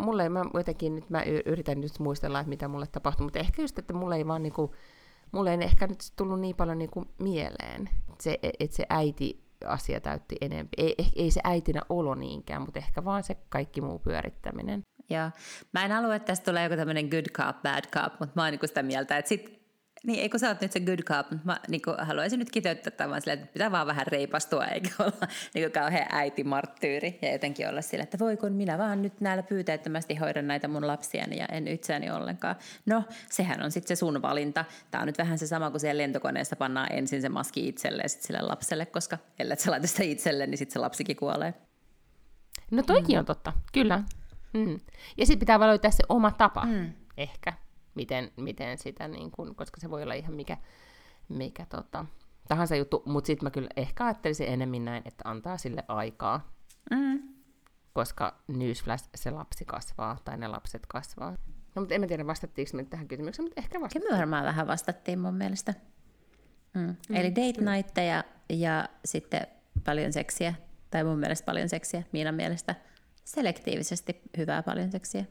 jotenkin nyt mä yritän nyt muistella, että mitä mulle tapahtui, mutta ehkä just, että mulle ei vaan niinku, mulle ei ehkä nyt tullut niin paljon niinku mieleen, että se äiti-asia täytti enemmän. Ei se äitinä olo niinkään, mutta ehkä vaan se kaikki muu pyörittäminen. Joo. Mä en halua, että tästä tulee joku tämmöinen good cop, bad cop, mutta mä oon niinku sitä mieltä, että sit niin, ei kun sä oot nyt se good cop, mutta mä niin haluaisin nyt kiteyttää tämän silleen, että pitää vaan vähän reipastua, eikä olla niin kauhean äitimarttyyri ja jotenkin olla sillä, että voi kun minä vaan nyt näillä pyyteettömästi hoidan näitä mun lapsiani ja en itseäni ollenkaan. No, sehän on sitten se sun valinta. Tää on nyt vähän se sama, kun siellä lentokoneessa pannaan ensin se maski itselle ja sitten sille lapselle, koska ellei sä laita sitä itselle, niin sitten se lapsikin kuolee. No toikin on totta, kyllä. Ja sitten pitää vaan löytää se oma tapa, ehkä. Miten sitä, niin kun, koska se voi olla ihan mikä tahansa juttu, mutta sitten mä kyllä ehkä ajattelisin enemmän näin, että antaa sille aikaa, koska newsflash, se lapsi kasvaa tai ne lapset kasvaa. No mutta en mä tiedä, vastattiinko me tähän kysymykseen, mutta ehkä vastattiin. Kyllä me varmaan vähän vastattiin mun mielestä. Eli date night ja sitten paljon seksiä tai mun mielestä paljon seksiä, Miinan mielestä selektiivisesti hyvää paljon seksiä.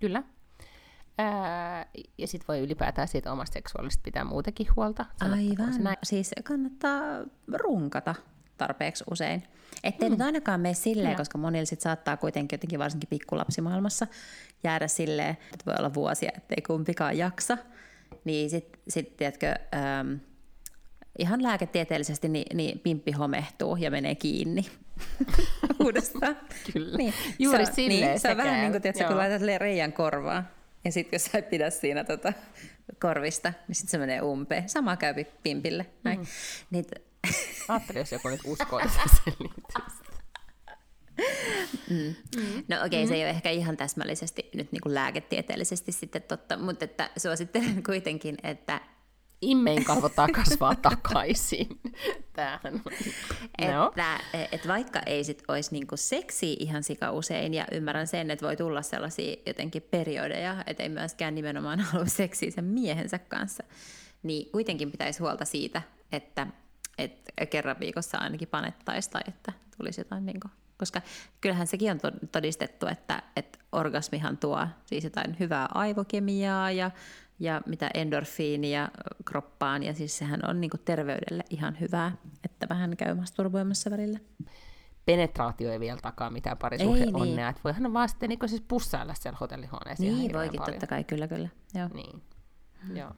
Kyllä. Ja sitten voi ylipäätään siitä omasta seksuaalista pitää muutenkin huolta. Aivan. Siis kannattaa runkata tarpeeksi usein. Ettei nyt ainakaan mene silleen, koska monilla sit saattaa kuitenkin jotenkin varsinkin pikkulapsimaailmassa jäädä silleen, että voi olla vuosia, ettei kumpikaan jaksa. Niin sit tiedätkö, ihan lääketieteellisesti niin pimppi homehtuu ja menee kiinni uudestaan. Kyllä. Niin. Juuri silleen se on vähän niin kuin tiedätkö, kun laitat reiän korvaan. Ja sitten kun sä et pidä siinä korvista, niin sitten se menee umpeen. Sama käy pimpille. Ajattelin, jos joku nyt uskoo sen liittyvästä. No okei, se ei ole ehkä ihan täsmällisesti nyt niin kuin lääketieteellisesti sitten totta, mutta että suosittelen kuitenkin, että immein kasvaa takaisin. Tämähän että vaikka ei sit olisi niinku seksiä ihan sika usein, ja ymmärrän sen, että voi tulla sellaisia jotenkin periodeja, että ei myöskään nimenomaan halua seksiä sen miehensä kanssa, niin kuitenkin pitäisi huolta siitä, että kerran viikossa ainakin panettaisi tai että tulisi jotain, niinku, koska kyllähän sekin on todistettu, että orgasmihan tuo siis jotain hyvää aivokemiaa ja mitä endorfiinia kroppaan, ja siis sehän on niinku terveydelle ihan hyvää, että vähän käy masturboimassa välillä. Penetraatio ei vielä takaa mitään parisuhteen onnea, että voihan vaan sitten niinku siis pussailla siellä hotellihuoneessa ihan hirveän paljon. Niin, voikin totta kai, kyllä. Joo. Niin. Joo.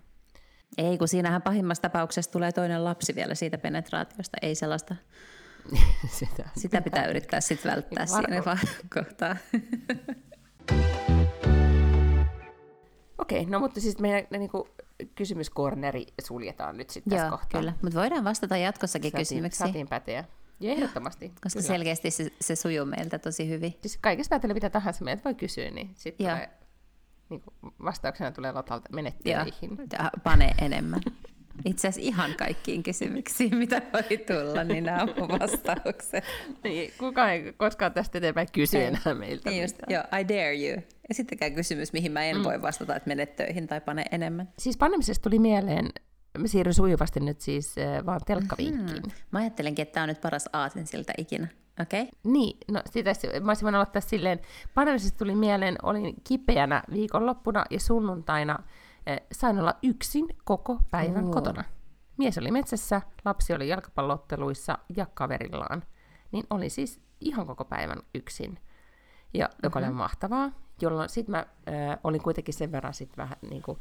Ei, kun siinähän pahimmassa tapauksessa tulee toinen lapsi vielä siitä penetraatiosta, ei sellaista. Sitä pitää yrittää sitten välttää siinä vaan kohtaa. Okei, no mutta siis meidän niinku kysymyskorneri suljetaan nyt sitten tässä kohtaa. Joo, kyllä. Mutta voidaan vastata jatkossakin kysymyksiin. Saatiin päteä. Ehdottomasti. Koska selkeästi se sujuu meiltä tosi hyvin. Siis kaikessa päätellä mitä tahansa meiltä voi kysyä, niin sitten tulee, niinku, vastauksena tulee Lotalta menettelyihin. Ja pane enemmän. Itse asiassa ihan kaikkiin kysymyksiin, mitä voi tulla, niin nämä on vastaukset. Niin, kukaan ei koskaan tästä eteenpäin kysy enää meiltä. Niin just, I dare you. Esittäkään kysymys, mihin mä en voi vastata, että mene töihin tai pane enemmän. Siis panemisesta tuli mieleen, mä siirryn sujuvasti nyt siis vaan telkkavinkkiin. Mä ajattelenkin, että tämä on nyt paras aasinsilta ikinä. Okei. Okay. Niin, no mä olisin voinut aloittaa silleen. Panemisesta tuli mieleen, olin kipeänä viikonloppuna ja sunnuntaina. Sain olla yksin koko päivän kotona. Mies oli metsässä, lapsi oli jalkapallootteluissa ja kaverillaan. Niin oli siis ihan koko päivän yksin, ja joka oli mahtavaa. Jolloin sitten mä olin kuitenkin sen verran sit vähän niin kuin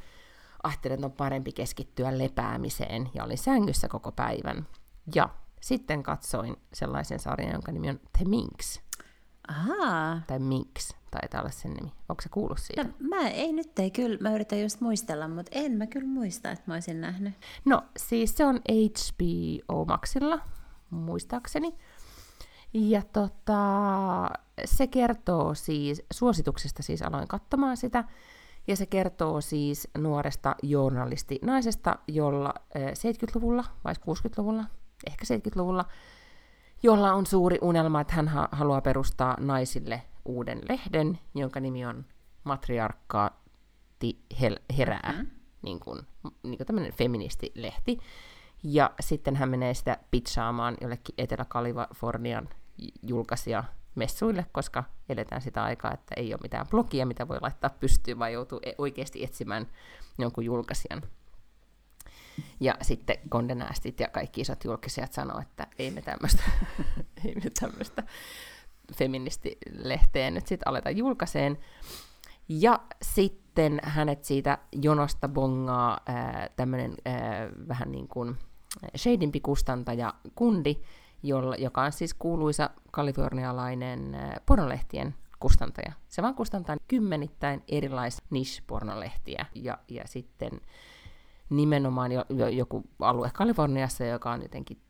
ajattelin, että on parempi keskittyä lepäämiseen. Ja olin sängyssä koko päivän. Ja sitten katsoin sellaisen sarjan, jonka nimi on The Minx. Ahaa. Tai Minx taitaa olla sen nimi. Onko sä kuullut siitä? No, mä yritän just muistella, mutta en mä kyllä muista, että mä olisin nähnyt. No siis se on HBO Maxilla, muistaakseni. Ja se kertoo siis, suosituksesta siis aloin katsomaan sitä, ja se kertoo siis nuoresta journalistinaisesta, jolla 70-luvulla vai 60-luvulla, ehkä 70-luvulla, jolla on suuri unelma, että hän haluaa perustaa naisille uuden lehden, jonka nimi on Matriarkkaatti herää, niin kuin tämmöinen feministilehti. Ja sitten hän menee sitä pitchaamaan jollekin Etelä-Kalifornian julkaisia messuille, koska eletään sitä aikaa, että ei ole mitään blogia, mitä voi laittaa pystyyn, vaan joutuu oikeasti etsimään jonkun julkaisijan. Ja sitten Condé Nastit ja kaikki isot julkisijat sanoo, että ei me tämmöistä feministilehteä nyt sitten aleta julkaiseen. Ja sitten hänet siitä jonosta bongaa tämmöinen vähän niin kuin shadimpi kustantaja Kundi, joka on siis kuuluisa kalifornialainen pornolehtien kustantaja. Se vaan kustantaa kymmenittäin erilaisia niche-pornolehtiä ja sitten nimenomaan joku alue Kaliforniassa, joka on jotenkin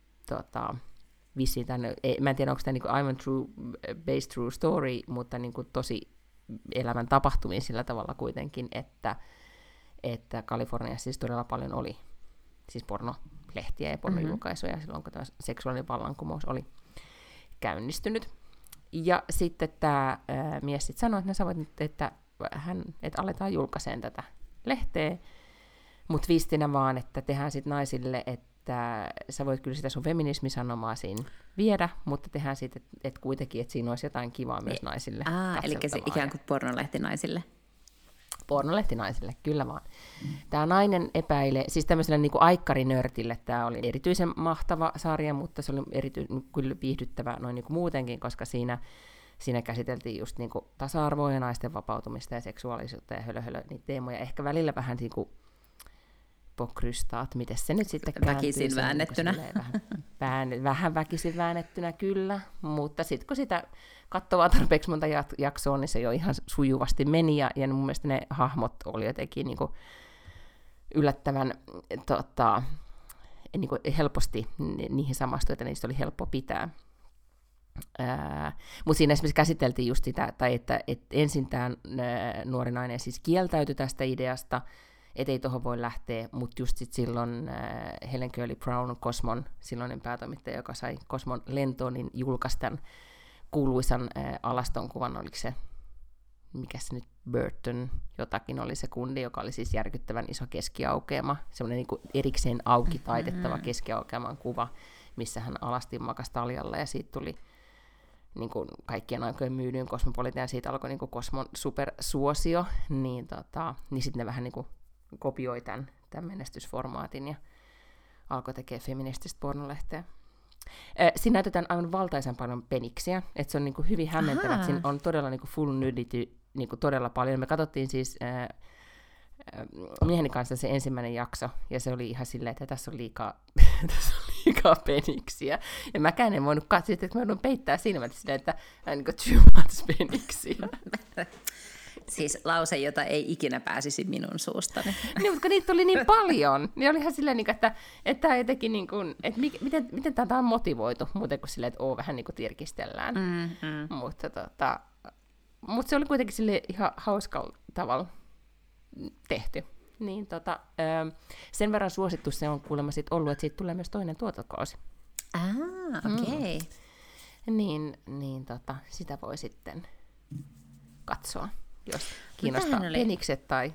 vissiin tänne, mä en tiedä onko tämä niinku aivan based true story, mutta niinku tosi elämän tapahtumiin sillä tavalla kuitenkin, että Kaliforniassa siis todella paljon oli siis pornolehtiä ja pornojulkaisuja silloin, kun tämä seksuaalinen vallankumous oli käynnistynyt. Ja sitten tämä mies sitten sanoi, että aletaan julkaiseen tätä lehteä, mutta viestinä vaan, että tehdään sitten naisille, että sä voit kyllä sitä sun feminismisanomaa siinä viedä, mutta tehdään siitä, että kuitenkin, että siinä olisi jotain kivaa myös naisille. Eli se ikään kuin pornolehti naisille. Pornolehti naisille, kyllä vaan. Tämä nainen epäilee, siis tämmöiselle niin kuin aikkarinörtille tämä oli erityisen mahtava sarja, mutta se oli kyllä viihdyttävä noin niin kuin muutenkin, koska siinä käsiteltiin just niin kuin tasa-arvoa ja naisten vapautumista ja seksuaalisuutta ja hölö niitä teemoja. Ehkä välillä vähän niin kuin pokrystaat, miten se nyt sitten kääntyy. Väkisin väännettynä. Vähän väkisin väännettynä, kyllä. Mutta sitten kun sitä katsovaa tarpeeksi monta jaksoa, niin se jo ihan sujuvasti meni. Ja mun mielestä ne hahmot oli jotenkin niin kuin yllättävän niin kuin helposti niihin samastui, että niistä oli helppo pitää. Mutta siinä esimerkiksi käsiteltiin just sitä, tai että ensin tämä nuori nainen siis kieltäytyi tästä ideasta, ettei tuohon voi lähteä, mutta just sit silloin Helen Curly Brown, Cosmon silloinen päätoimittaja, joka sai Cosmon lentoon, niin julkaisi tämän kuuluisan alaston kuvan, oliko se, mikäs nyt, Burton jotakin oli se kundi, joka oli siis järkyttävän iso keskiaukeama, semmoinen niinku erikseen auki taitettava keskiaukeaman kuva, missä hän alasti makasi taljalla, ja siitä tuli niin kuin kaikkien aikojen myydyin Cosmopolitan, ja siitä alkoi niin kuin Cosmon supersuosio, niin sitten ne vähän niin kuin kopioi tämän menestysformaatin ja alkoi tekemään feminististä pornolehteä. Siinä näytetään aivan valtaisen paljon peniksiä, että se on niin kuin hyvin hämmentävä, että siinä on todella niin kuin full nudity niin kuin todella paljon. Me katsottiin siis mieheni kanssa se ensimmäinen jakso, ja se oli ihan silleen, että tässä on liikaa peniksiä. Ja mäkään en voinut katsoa, että mä joudun peittää silmät silleen, että I'm got too much peniksiä. Siis lause, jota ei ikinä pääsisi minun suustani. Niin, mutta niitä tuli niin paljon. Niin oli ihan silleen, että jotenkin niin kuin, että miten tämä on motivoitu, muuten kuin silleen, että vähän niin kuin tirkistellään. Mm-hmm. Mutta se oli kuitenkin silleen ihan hauskalla tavalla tehty. Niin, sen verran suosittu se on kuulemma sit ollut, että siitä tulee myös toinen tuotokausi. Okei. Niin, sitä voi sitten katsoa, jos kiinnostaa penikset tai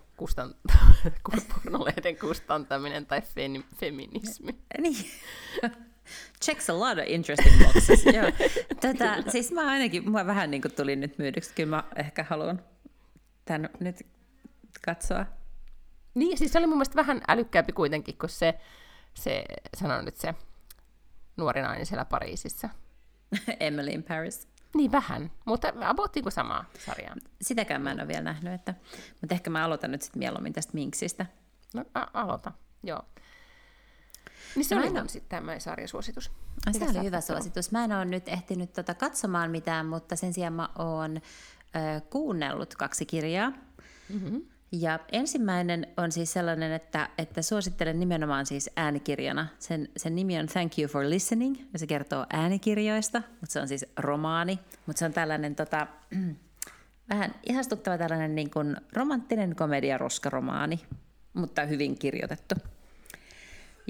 pornolehden kustantaminen tai feminismi. Niin. Checks a lot of interesting boxes. Joo. Siis mä ainakin, mua vähän niin kuin tuli nyt myydyksi, kyllä mä ehkä haluan tämän nyt katsoa. Niin, siis se oli mun mielestä vähän älykkäämpi kuitenkin, kun se sanon nyt se nuori nainen siellä Pariisissa. Emily in Paris. Niin vähän, mutta abouttiinko samaa sarjaa? Sitäkään mä en ole vielä nähnyt, mutta ehkä mä aloitan nyt sitten mieluummin tästä Minksistä. No aloita, joo. Niin se oli sitten tämä sarjasuositus. Se oli hyvä suositus. Mä en ole nyt ehtinyt katsomaan mitään, mutta sen sijaan mä oon kuunnellut 2 kirjaa. Mm-hmm. Ja ensimmäinen on siis sellainen, että suosittelen nimenomaan siis äänikirjana. Sen nimi on Thank you for listening, ja se kertoo äänikirjoista, mutta se on siis romaani. Mutta se on tällainen vähän ihastuttava tällainen niin kuin romanttinen komedia-roskaromaani, mutta hyvin kirjoitettu.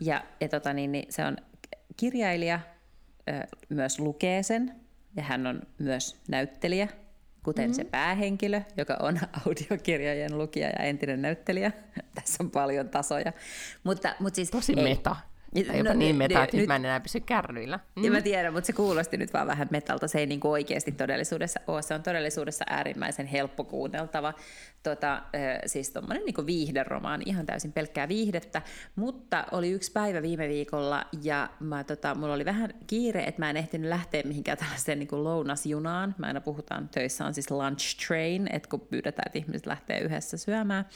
Ja niin se on kirjailija, myös lukee sen, ja hän on myös näyttelijä, kuten se päähenkilö, joka on audiokirjojen lukija ja entinen näyttelijä. Tässä on paljon tasoja. Mutta siis, tosi meta. Tai jopa niin meta, että nyt mä en enää pysy kärryillä. Ja mä tiedän, mutta se kuulosti nyt vaan vähän metalta. Se ei niin kuin oikeasti todellisuudessa ole. Se on todellisuudessa äärimmäisen helppo kuunneltava. Siis tommoinen niin kuin viihderomaani, ihan täysin pelkkää viihdettä. Mutta oli yksi päivä viime viikolla, ja mulla oli vähän kiire, että mä en ehtinyt lähteä mihinkään tällaiseen niin kuin lounasjunaan. Mä aina puhutaan, töissä on siis lunch train, että kun pyydetään, että ihmiset lähtee yhdessä syömään.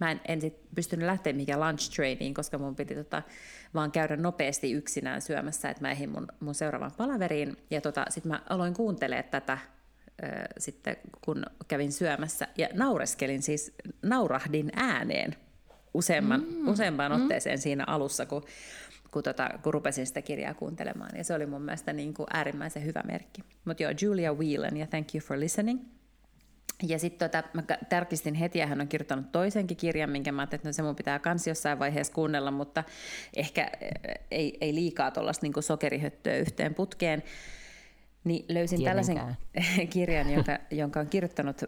Mä en sit pystynyt lähteä mihinkään lunch trainiin, koska mun piti vaan käydä nopeasti yksinään syömässä, että mä ehdin mun seuraavaan palaveriin. Ja sitten mä aloin kuuntelemaan tätä, sitten kun kävin syömässä, ja naureskelin, siis naurahdin ääneen useampaan otteeseen siinä alussa, kun rupesin sitä kirjaa kuuntelemaan. Ja se oli mun mielestä niin kuin äärimmäisen hyvä merkki. Mutta joo, Julia Whelan ja Thank you for listening. Ja sitten mä tarkistin heti, ja hän on kirjoittanut toisenkin kirjan, minkä mä ajattelin, että se mun pitää kans jossain vaiheessa kuunnella, mutta ehkä ei liikaa tuollaista niin kuin sokerihöttöä yhteen putkeen. Niin löysin tällaisen kirjan, jonka on kirjoittanut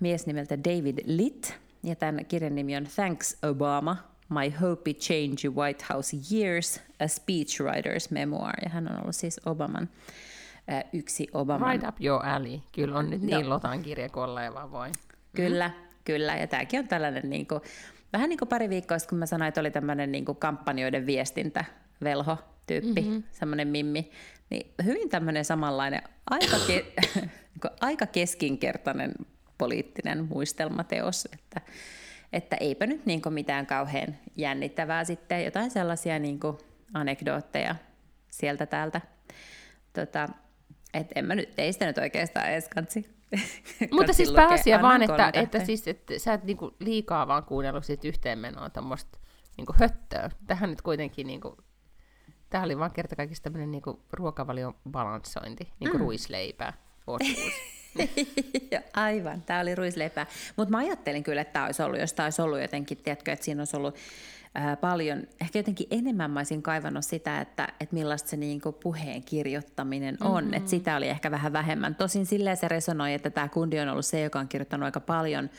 mies nimeltä David Litt, ja tämän kirjan nimi on Thanks Obama, My Hope It Changed White House Years, a Speechwriter's Memoir. Ja hän on ollut siis yksi Obaman. Right up your alley. Kyllä on nyt niin Lotan kirjakollega voi. Kyllä, kyllä. Ja tämäkin on tällainen, niin kuin, vähän niin kuin pari viikkoa sitten, kun mä sanoin, että oli tämmöinen niin kuin kampanjoiden viestintävelho tyyppi, semmoinen mimmi. Niin hyvin tämmöinen samanlainen, aika keskinkertainen poliittinen muistelmateos, että eipä nyt niin kuin mitään kauhean jännittävää sitten, jotain sellaisia niin kuin anekdootteja sieltä täältä. Et en mä nyt, ei sitä nyt oikeastaan edes kansi. Mutta siis pääasia vaan, että sä et niinku liikaa vaan kuunnellut siitä yhteenmenoa tämmöistä niinku höttöä. Tähän nyt kuitenkin, niinku, tämähän oli vaan kertakaikkis tämmöinen niinku ruokavalion balanssointi, niinku ruisleipää osuus. Aivan, tämä oli ruisleipää. Mutta mä ajattelin kyllä, että tämä olisi ollut, jos tämä olisi ollut jotenkin, tiedätkö, että siinä olisi ollut paljon, ehkä jotenkin enemmän mä olisin kaivannut sitä, että millaista se niin kuin puheen kirjoittaminen on, että sitä oli ehkä vähän vähemmän. Tosin silleen se resonoi, että tämä kundi on ollut se, joka on kirjoittanut aika paljon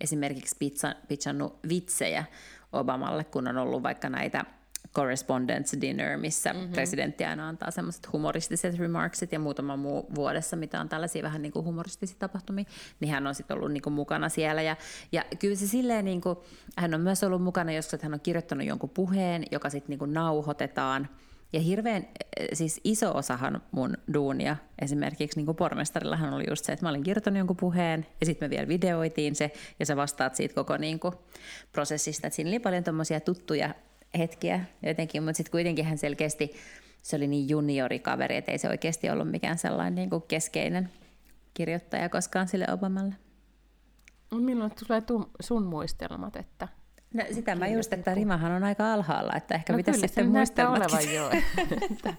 esimerkiksi pitchannut vitsejä Obamalle, kun on ollut vaikka näitä correspondence dinner, missä presidentti aina antaa semmoiset humoristiset remarksit ja muutama muu vuodessa, mitä on tällaisia vähän niin kuin humoristisia tapahtumia, niin hän on sitten ollut niin kuin mukana siellä. Ja kyllä se silleen, niin kuin, hän on myös ollut mukana joskus, että hän on kirjoittanut jonkun puheen, joka sitten niin kuin nauhoitetaan. Ja hirveän, siis iso osahan mun duunia, esimerkiksi niin kuin pormestarillahan oli just se, että mä olin kirjoittanut jonkun puheen, ja sitten me vielä videoitiin se, ja sä vastaat siitä koko niin kuin prosessista. Että siinä oli paljon tommosia tuttuja hetkiä jotenkin, mutta sitten kuitenkin hän selkeästi, se oli niin juniorikaveri, että ei se oikeasti ollut mikään sellainen niin kuin keskeinen kirjoittaja koskaan sille Obamalle. Milloin tulee sun muistelmat? Että... No, sitä mä just, että rimahan on aika alhaalla, että ehkä pitäisi sitten muistelmatkin. Kyllä, se näyttää olevan joo.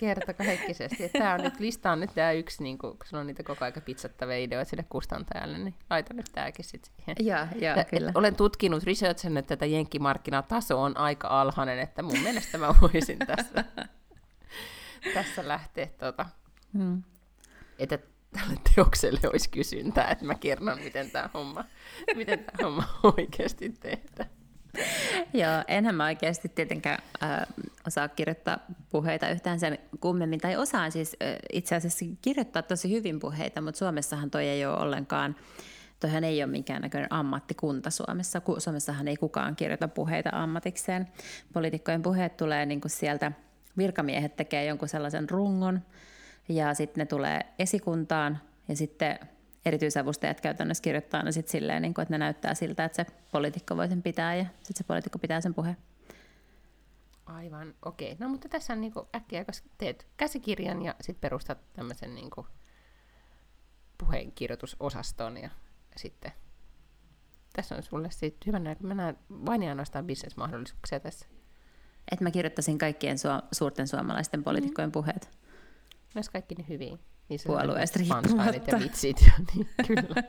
Kertakaikkisesti. Tämä on nyt, lista on nyt tämä yksi, niin kun sulla on niitä koko ajan pitsattavia ideoita sille kustantajalle, niin laita nyt tämäkin sitten siihen. Joo, kyllä. Olen tutkinut researchannut, että tätä jenkkimarkkinataso on aika alhainen, että mun mielestä mä voisin tässä lähteä, että tälle teokselle olisi kysyntää, että mä kerron, miten tämä homma oikeasti tehdään. Joo, enhän mä oikeasti tietenkään osaa kirjoittaa puheita yhtään sen kummemmin, tai osaan siis itse asiassa kirjoittaa tosi hyvin puheita, mutta Suomessahan toi ei ole ollenkaan, toihan ei ole minkäännäköinen ammattikunta Suomessa, Suomessahan ei kukaan kirjoita puheita ammatikseen. Poliitikkojen puheet tulee niin kuin sieltä, virkamiehet tekee jonkun sellaisen rungon, ja sitten ne tulee esikuntaan, ja sitten... Erityisavustajat käytännössä kirjoittaa ne sitten silleen, niin kun, että ne näyttää siltä, että se poliitikko voi sen pitää ja sitten se poliitikko pitää sen puheen. Aivan, okei. No mutta tässä on niin äkkiä, koska teet käsikirjan ja sitten perustat tämmöisen niin puheenkirjoitusosaston ja sitten tässä on sulle sitten hyvänä, kun mä näen vain ja ainoastaan bisnesmahdollisuuksia tässä. Että mä kirjoittaisin kaikkien suurten suomalaisten poliitikkojen puheet. Myös kaikki ne hyviä. Niin puolueesta riippumatta. Ja vitsit, ja niin, kyllä.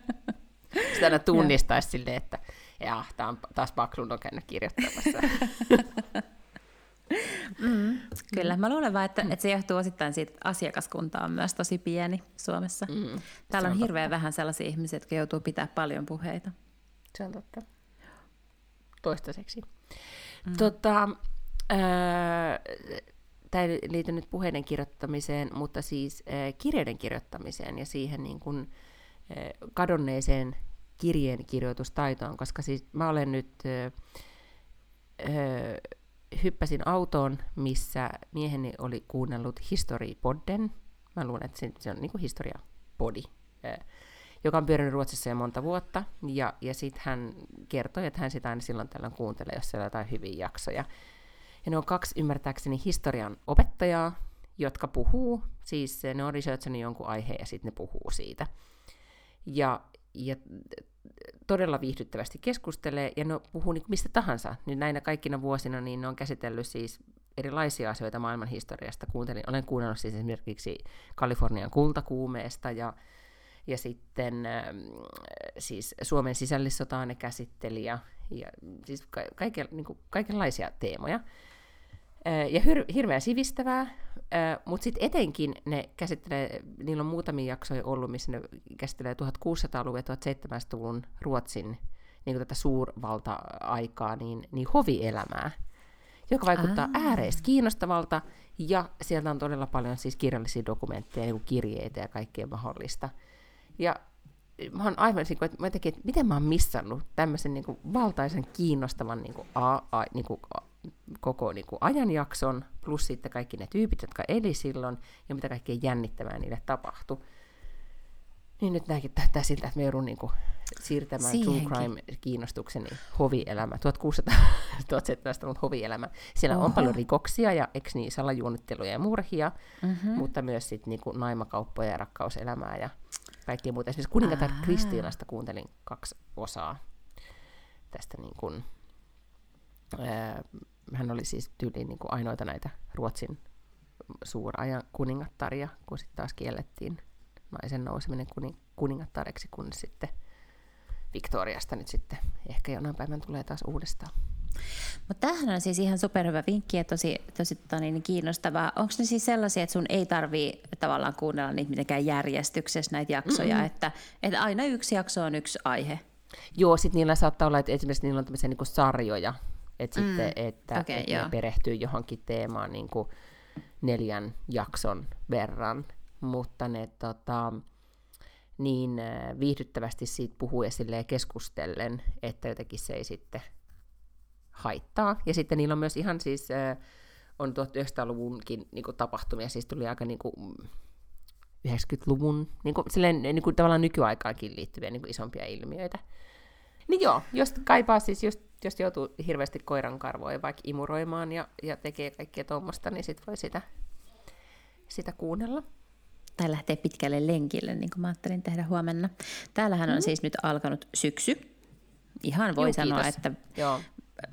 Sitä aina tunnistaisi silleen, että jaah, taas Backlund on käynyt kirjoittamassa. Kyllä, mä luulen vaan, että se johtuu osittain siitä, että asiakaskunta on myös tosi pieni Suomessa. Täällä on hirveän vähän sellaisia ihmisiä, jotka joutuu pitämään paljon puheita. Se on totta. Toistaiseksi. Tämä ei liity nyt puheiden kirjoittamiseen, mutta siis kirjeiden kirjoittamiseen ja siihen niin kuin kadonneeseen kirjeen kirjoitustaitoon, koska siis mä olen nyt, hyppäsin autoon, missä mieheni oli kuunnellut History-podden. Mä luulen, että se on niin kuin historiapodi, joka on pyörinyt Ruotsissa jo monta vuotta, ja sitten hän kertoi, että hän sitä aina silloin tällöin kuuntelee, jos siellä on jotain hyviä jaksoja. Ja ne on kaksi ymmärtääkseni historian opettajaa, jotka puhuu, siis ne on researchannut jonkun aiheen ja sitten ne puhuu siitä. Ja todella viihdyttävästi keskustelee ja ne puhuu niin mistä tahansa. Nyt näinä kaikkina vuosina niin ne on käsitellyt siis erilaisia asioita maailman historiasta. Olen kuunnellut siis esimerkiksi Kalifornian kultakuumeesta ja sitten siis Suomen sisällissotaa ne käsitteli ja siis kaikenlaisia teemoja. Ja hirveän sivistävää, mutta sitten etenkin ne käsittelee, niillä on muutamia jaksoja ollut, missä ne käsittelee 1600-luvun ja 1700-luvun Ruotsin niin kuin tätä suurvalta-aikaa, niin hovielämää, joka vaikuttaa ääreistä kiinnostavalta, ja sieltä on todella paljon siis kirjallisia dokumentteja, niin kuin kirjeitä ja kaikkea mahdollista. Ja mä oon aivan niin kuin, että miten mä oon missannut tämmöisen niin kuin valtaisen kiinnostavan niin kuin koko niin kuin ajanjakson, plus sitten kaikki ne tyypit, jotka eli silloin, ja mitä kaikkea jännittävää niille tapahtui. Niin nyt nämäkin täyttää siltä, että me joudun niin kuin siirtämään true crime-kiinnostukseni hovielämä. 1600-1700-luvun hovielämä. Siellä on paljon rikoksia ja niin, salajuonnitteluja ja murhia, mutta myös sit niin kuin naimakauppoja ja rakkauselämää ja kaikkea muuta. Esimerkiksi Kuningatar Kristiinasta kuuntelin 2 osaa tästä. Niin kuin, hän oli siis tyyliin niin kuin ainoita näitä Ruotsin suurajan kuningattaria, kun sitten taas kiellettiin naisen nouseminen kuningattareksi, kun sitten Victoriasta nyt sitten ehkä jonain päivän tulee taas uudestaan. Mutta tämähän on siis ihan superhyvä vinkki ja tosi kiinnostavaa. Onko ne siis sellaisia, että sun ei tarvitse tavallaan kuunnella niitä mitenkään järjestyksessä näitä jaksoja, että aina yksi jakso on yksi aihe? Joo, sitten niillä saattaa olla, että esimerkiksi niillä on tämmöisiä niinku sarjoja, että sitten, että okay, et ne perehtyy johonkin teemaan niinku 4 jakson verran. Mutta ne niin viihdyttävästi siitä puhuu ja silleen keskustellen, että jotenkin se ei sitten haittaa. Ja sitten niillä on myös ihan siis, on 1900-luvunkin niin kuin tapahtumia, siis tuli aika niin kuin 90-luvun, niin kuin, silleen, niin kuin tavallaan nykyaikaankin liittyviä niin kuin isompia ilmiöitä. Niin joo, jos kaipaa siis, jos joutuu hirveästi koirankarvoja vaikka imuroimaan ja tekee kaikkea tuommoista, niin sit voi sitä kuunnella. Tai lähtee pitkälle lenkille, niin kuin mä ajattelin tehdä huomenna. Täällähän on siis nyt alkanut syksy. Ihan voi sanoa, että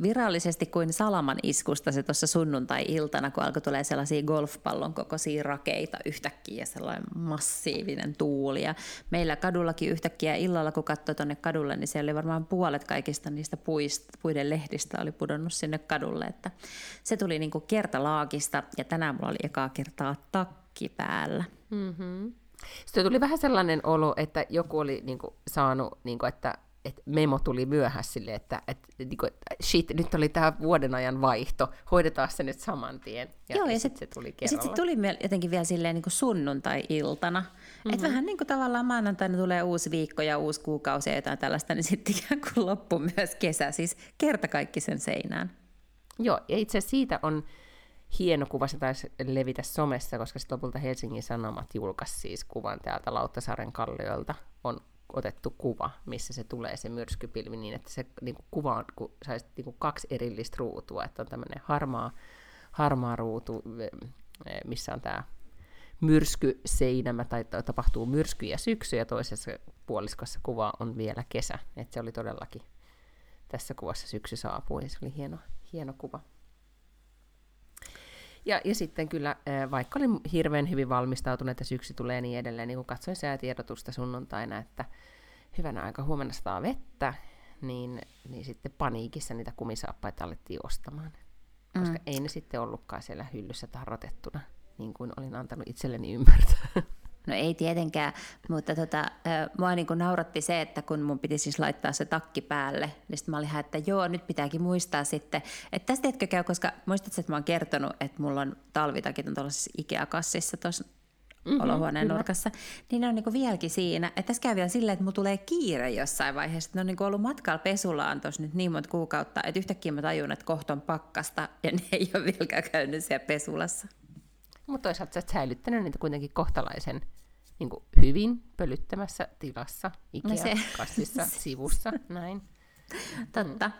virallisesti kuin salaman iskusta se tuossa sunnuntai-iltana, kun alkoi tulee sellaisia golfpallon kokoisia rakeita yhtäkkiä ja sellainen massiivinen tuuli. Ja meillä kadullakin yhtäkkiä illalla, kun katsoi tuonne kadulle, niin siellä oli varmaan puolet kaikista niistä puiden lehdistä oli pudonnut sinne kadulle. Että se tuli niin kuin kertalaakista ja tänään mulla oli ekaa kertaa takki päällä. Mm-hmm. Sitten tuli vähän sellainen olo, että joku oli niinku saanut, niinku, että memo tuli myöhässä silleen, että shit, nyt oli tämä vuoden ajan vaihto, hoidetaan se nyt saman tien. Joo, ja sitten se tuli jotenkin vielä silleen niinku sunnuntai-iltana. Mm-hmm. Että vähän niin kuin tavallaan maanantaina tulee uusi viikko ja uusi kuukausi ja jotain tällaista, niin sitten ikään kuin loppu myös kesä, siis kertakaikkisen seinään. Joo, ja itse asiassa siitä on hieno kuva, se taisi levitä somessa, koska sitten lopulta Helsingin Sanomat julkaisi siis kuvan täältä Lauttasaaren kalliolta. On otettu kuva, missä se tulee se myrskypilvi niin, että se niinku, kuva on, kun saisi niinku, 2 erillistä ruutua. Että on tämmöinen harmaa ruutu, missä on tämä myrskyseinämä, tai tapahtuu myrsky ja syksy, ja toisessa puoliskossa kuva on vielä kesä. Että se oli todellakin tässä kuvassa syksy saapuu, ja se oli hieno kuva. Ja sitten kyllä, vaikka olin hirveän hyvin valmistautunut, että syksy tulee niin edelleen, niin kun katsoin säätiedotusta sunnuntaina, että hyvänä aika huomenna sataa vettä, niin sitten paniikissa niitä kumisaappaita alettiin ostamaan. Koska ei ne sitten ollutkaan siellä hyllyssä tarrotettuna, niin kuin olin antanut itselleni ymmärtää. No ei tietenkään, mutta mua niin kuin nauratti se, että kun mun piti siis laittaa se takki päälle, niin sitten mä olin ihan, että joo, nyt pitääkin muistaa sitten, että tästä etkö käy, koska muistatko, että mä oon kertonut, että mulla on talvitakit on tuollaisessa Ikea-kassissa tuossa olohuoneen nurkassa, niin ne on niin kuin vieläkin siinä, että tässä käy vielä silleen, että mulla tulee kiire jossain vaiheessa, että ne on niin kuin ollut matkalla pesulaan tuossa nyt niin monta kuukautta, että yhtäkkiä mä tajun, että kohta on pakkasta ja ne ei ole vieläkään käynyt siellä pesulassa. Mutta toisaalta sä oot säilyttänyt niitä kuitenkin kohtalaisen niin kuin hyvin pölyttämässä tilassa, Ikea-kassissa, sivussa, näin. Totta.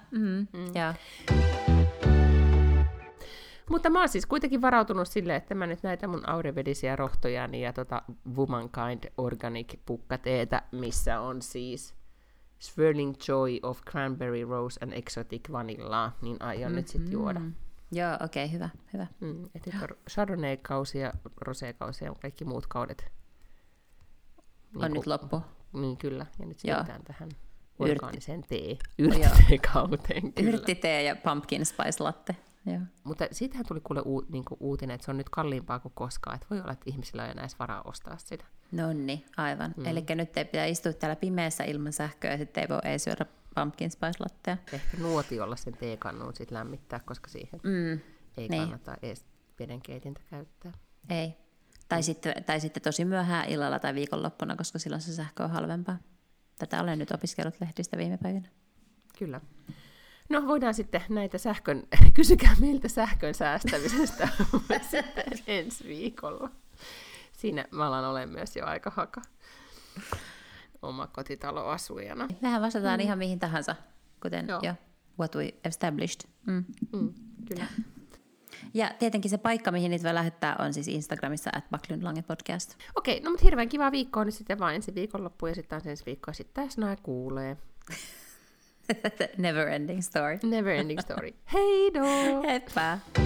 Mutta mä oon siis kuitenkin varautunut silleen, että mä nyt näitä mun aurinvedisiä rohtojani ja Womankind Organic pukkateetä, missä on siis Swirling Joy of Cranberry Rose and Exotic Vanilla, niin aion nyt sit juoda. Joo, okei, hyvä. Et nyt on Chardonnay-kausi ja Rosé-kausi ja kaikki muut kaudet. Niin on nyt loppu. Niin kyllä, ja nyt siirrytään tähän orgaaniseen yrttikauteen. Yrttitee ja pumpkin spice latte. Joo. Mutta siitähän tuli kuule uutinen, että se on nyt kalliimpaa kuin koskaan. Et voi olla, että ihmisillä ei ole edes varaa ostaa sitä. Nonni, aivan. Eli nyt ei pitää istua täällä pimeässä ilman sähköä ja sitten ei voi syödä pumpkin spice lattea. Ehkä nuotiolla sen teekannuun sit lämmittää, koska siihen ei kannata edes vedenkeitintä käyttää. Ei. Tai sitten tosi myöhään illalla tai viikonloppuna, koska silloin se sähkö on halvempaa. Tätä olen nyt opiskellut lehdistä viime päivinä. Kyllä. No voidaan sitten näitä kysykää meiltä sähkön säästämisestä ensi viikolla. Siinä mä olen myös jo aika haka oma kotitaloasujana. Mehän vastataan ihan mihin tahansa, kuten jo what we established. Kyllä. Ja tietenkin se paikka, mihin niitä voi lähettää, on siis Instagramissa @vaklynlange podcast. Okei, no mut hirveän kivaa viikkoa nyt sitten vaan ensi viikonloppuun ja sitten taas ensi viikkoa sitten taas näin kuulee. Never ending story. Never ending story. Hei do! Heppä!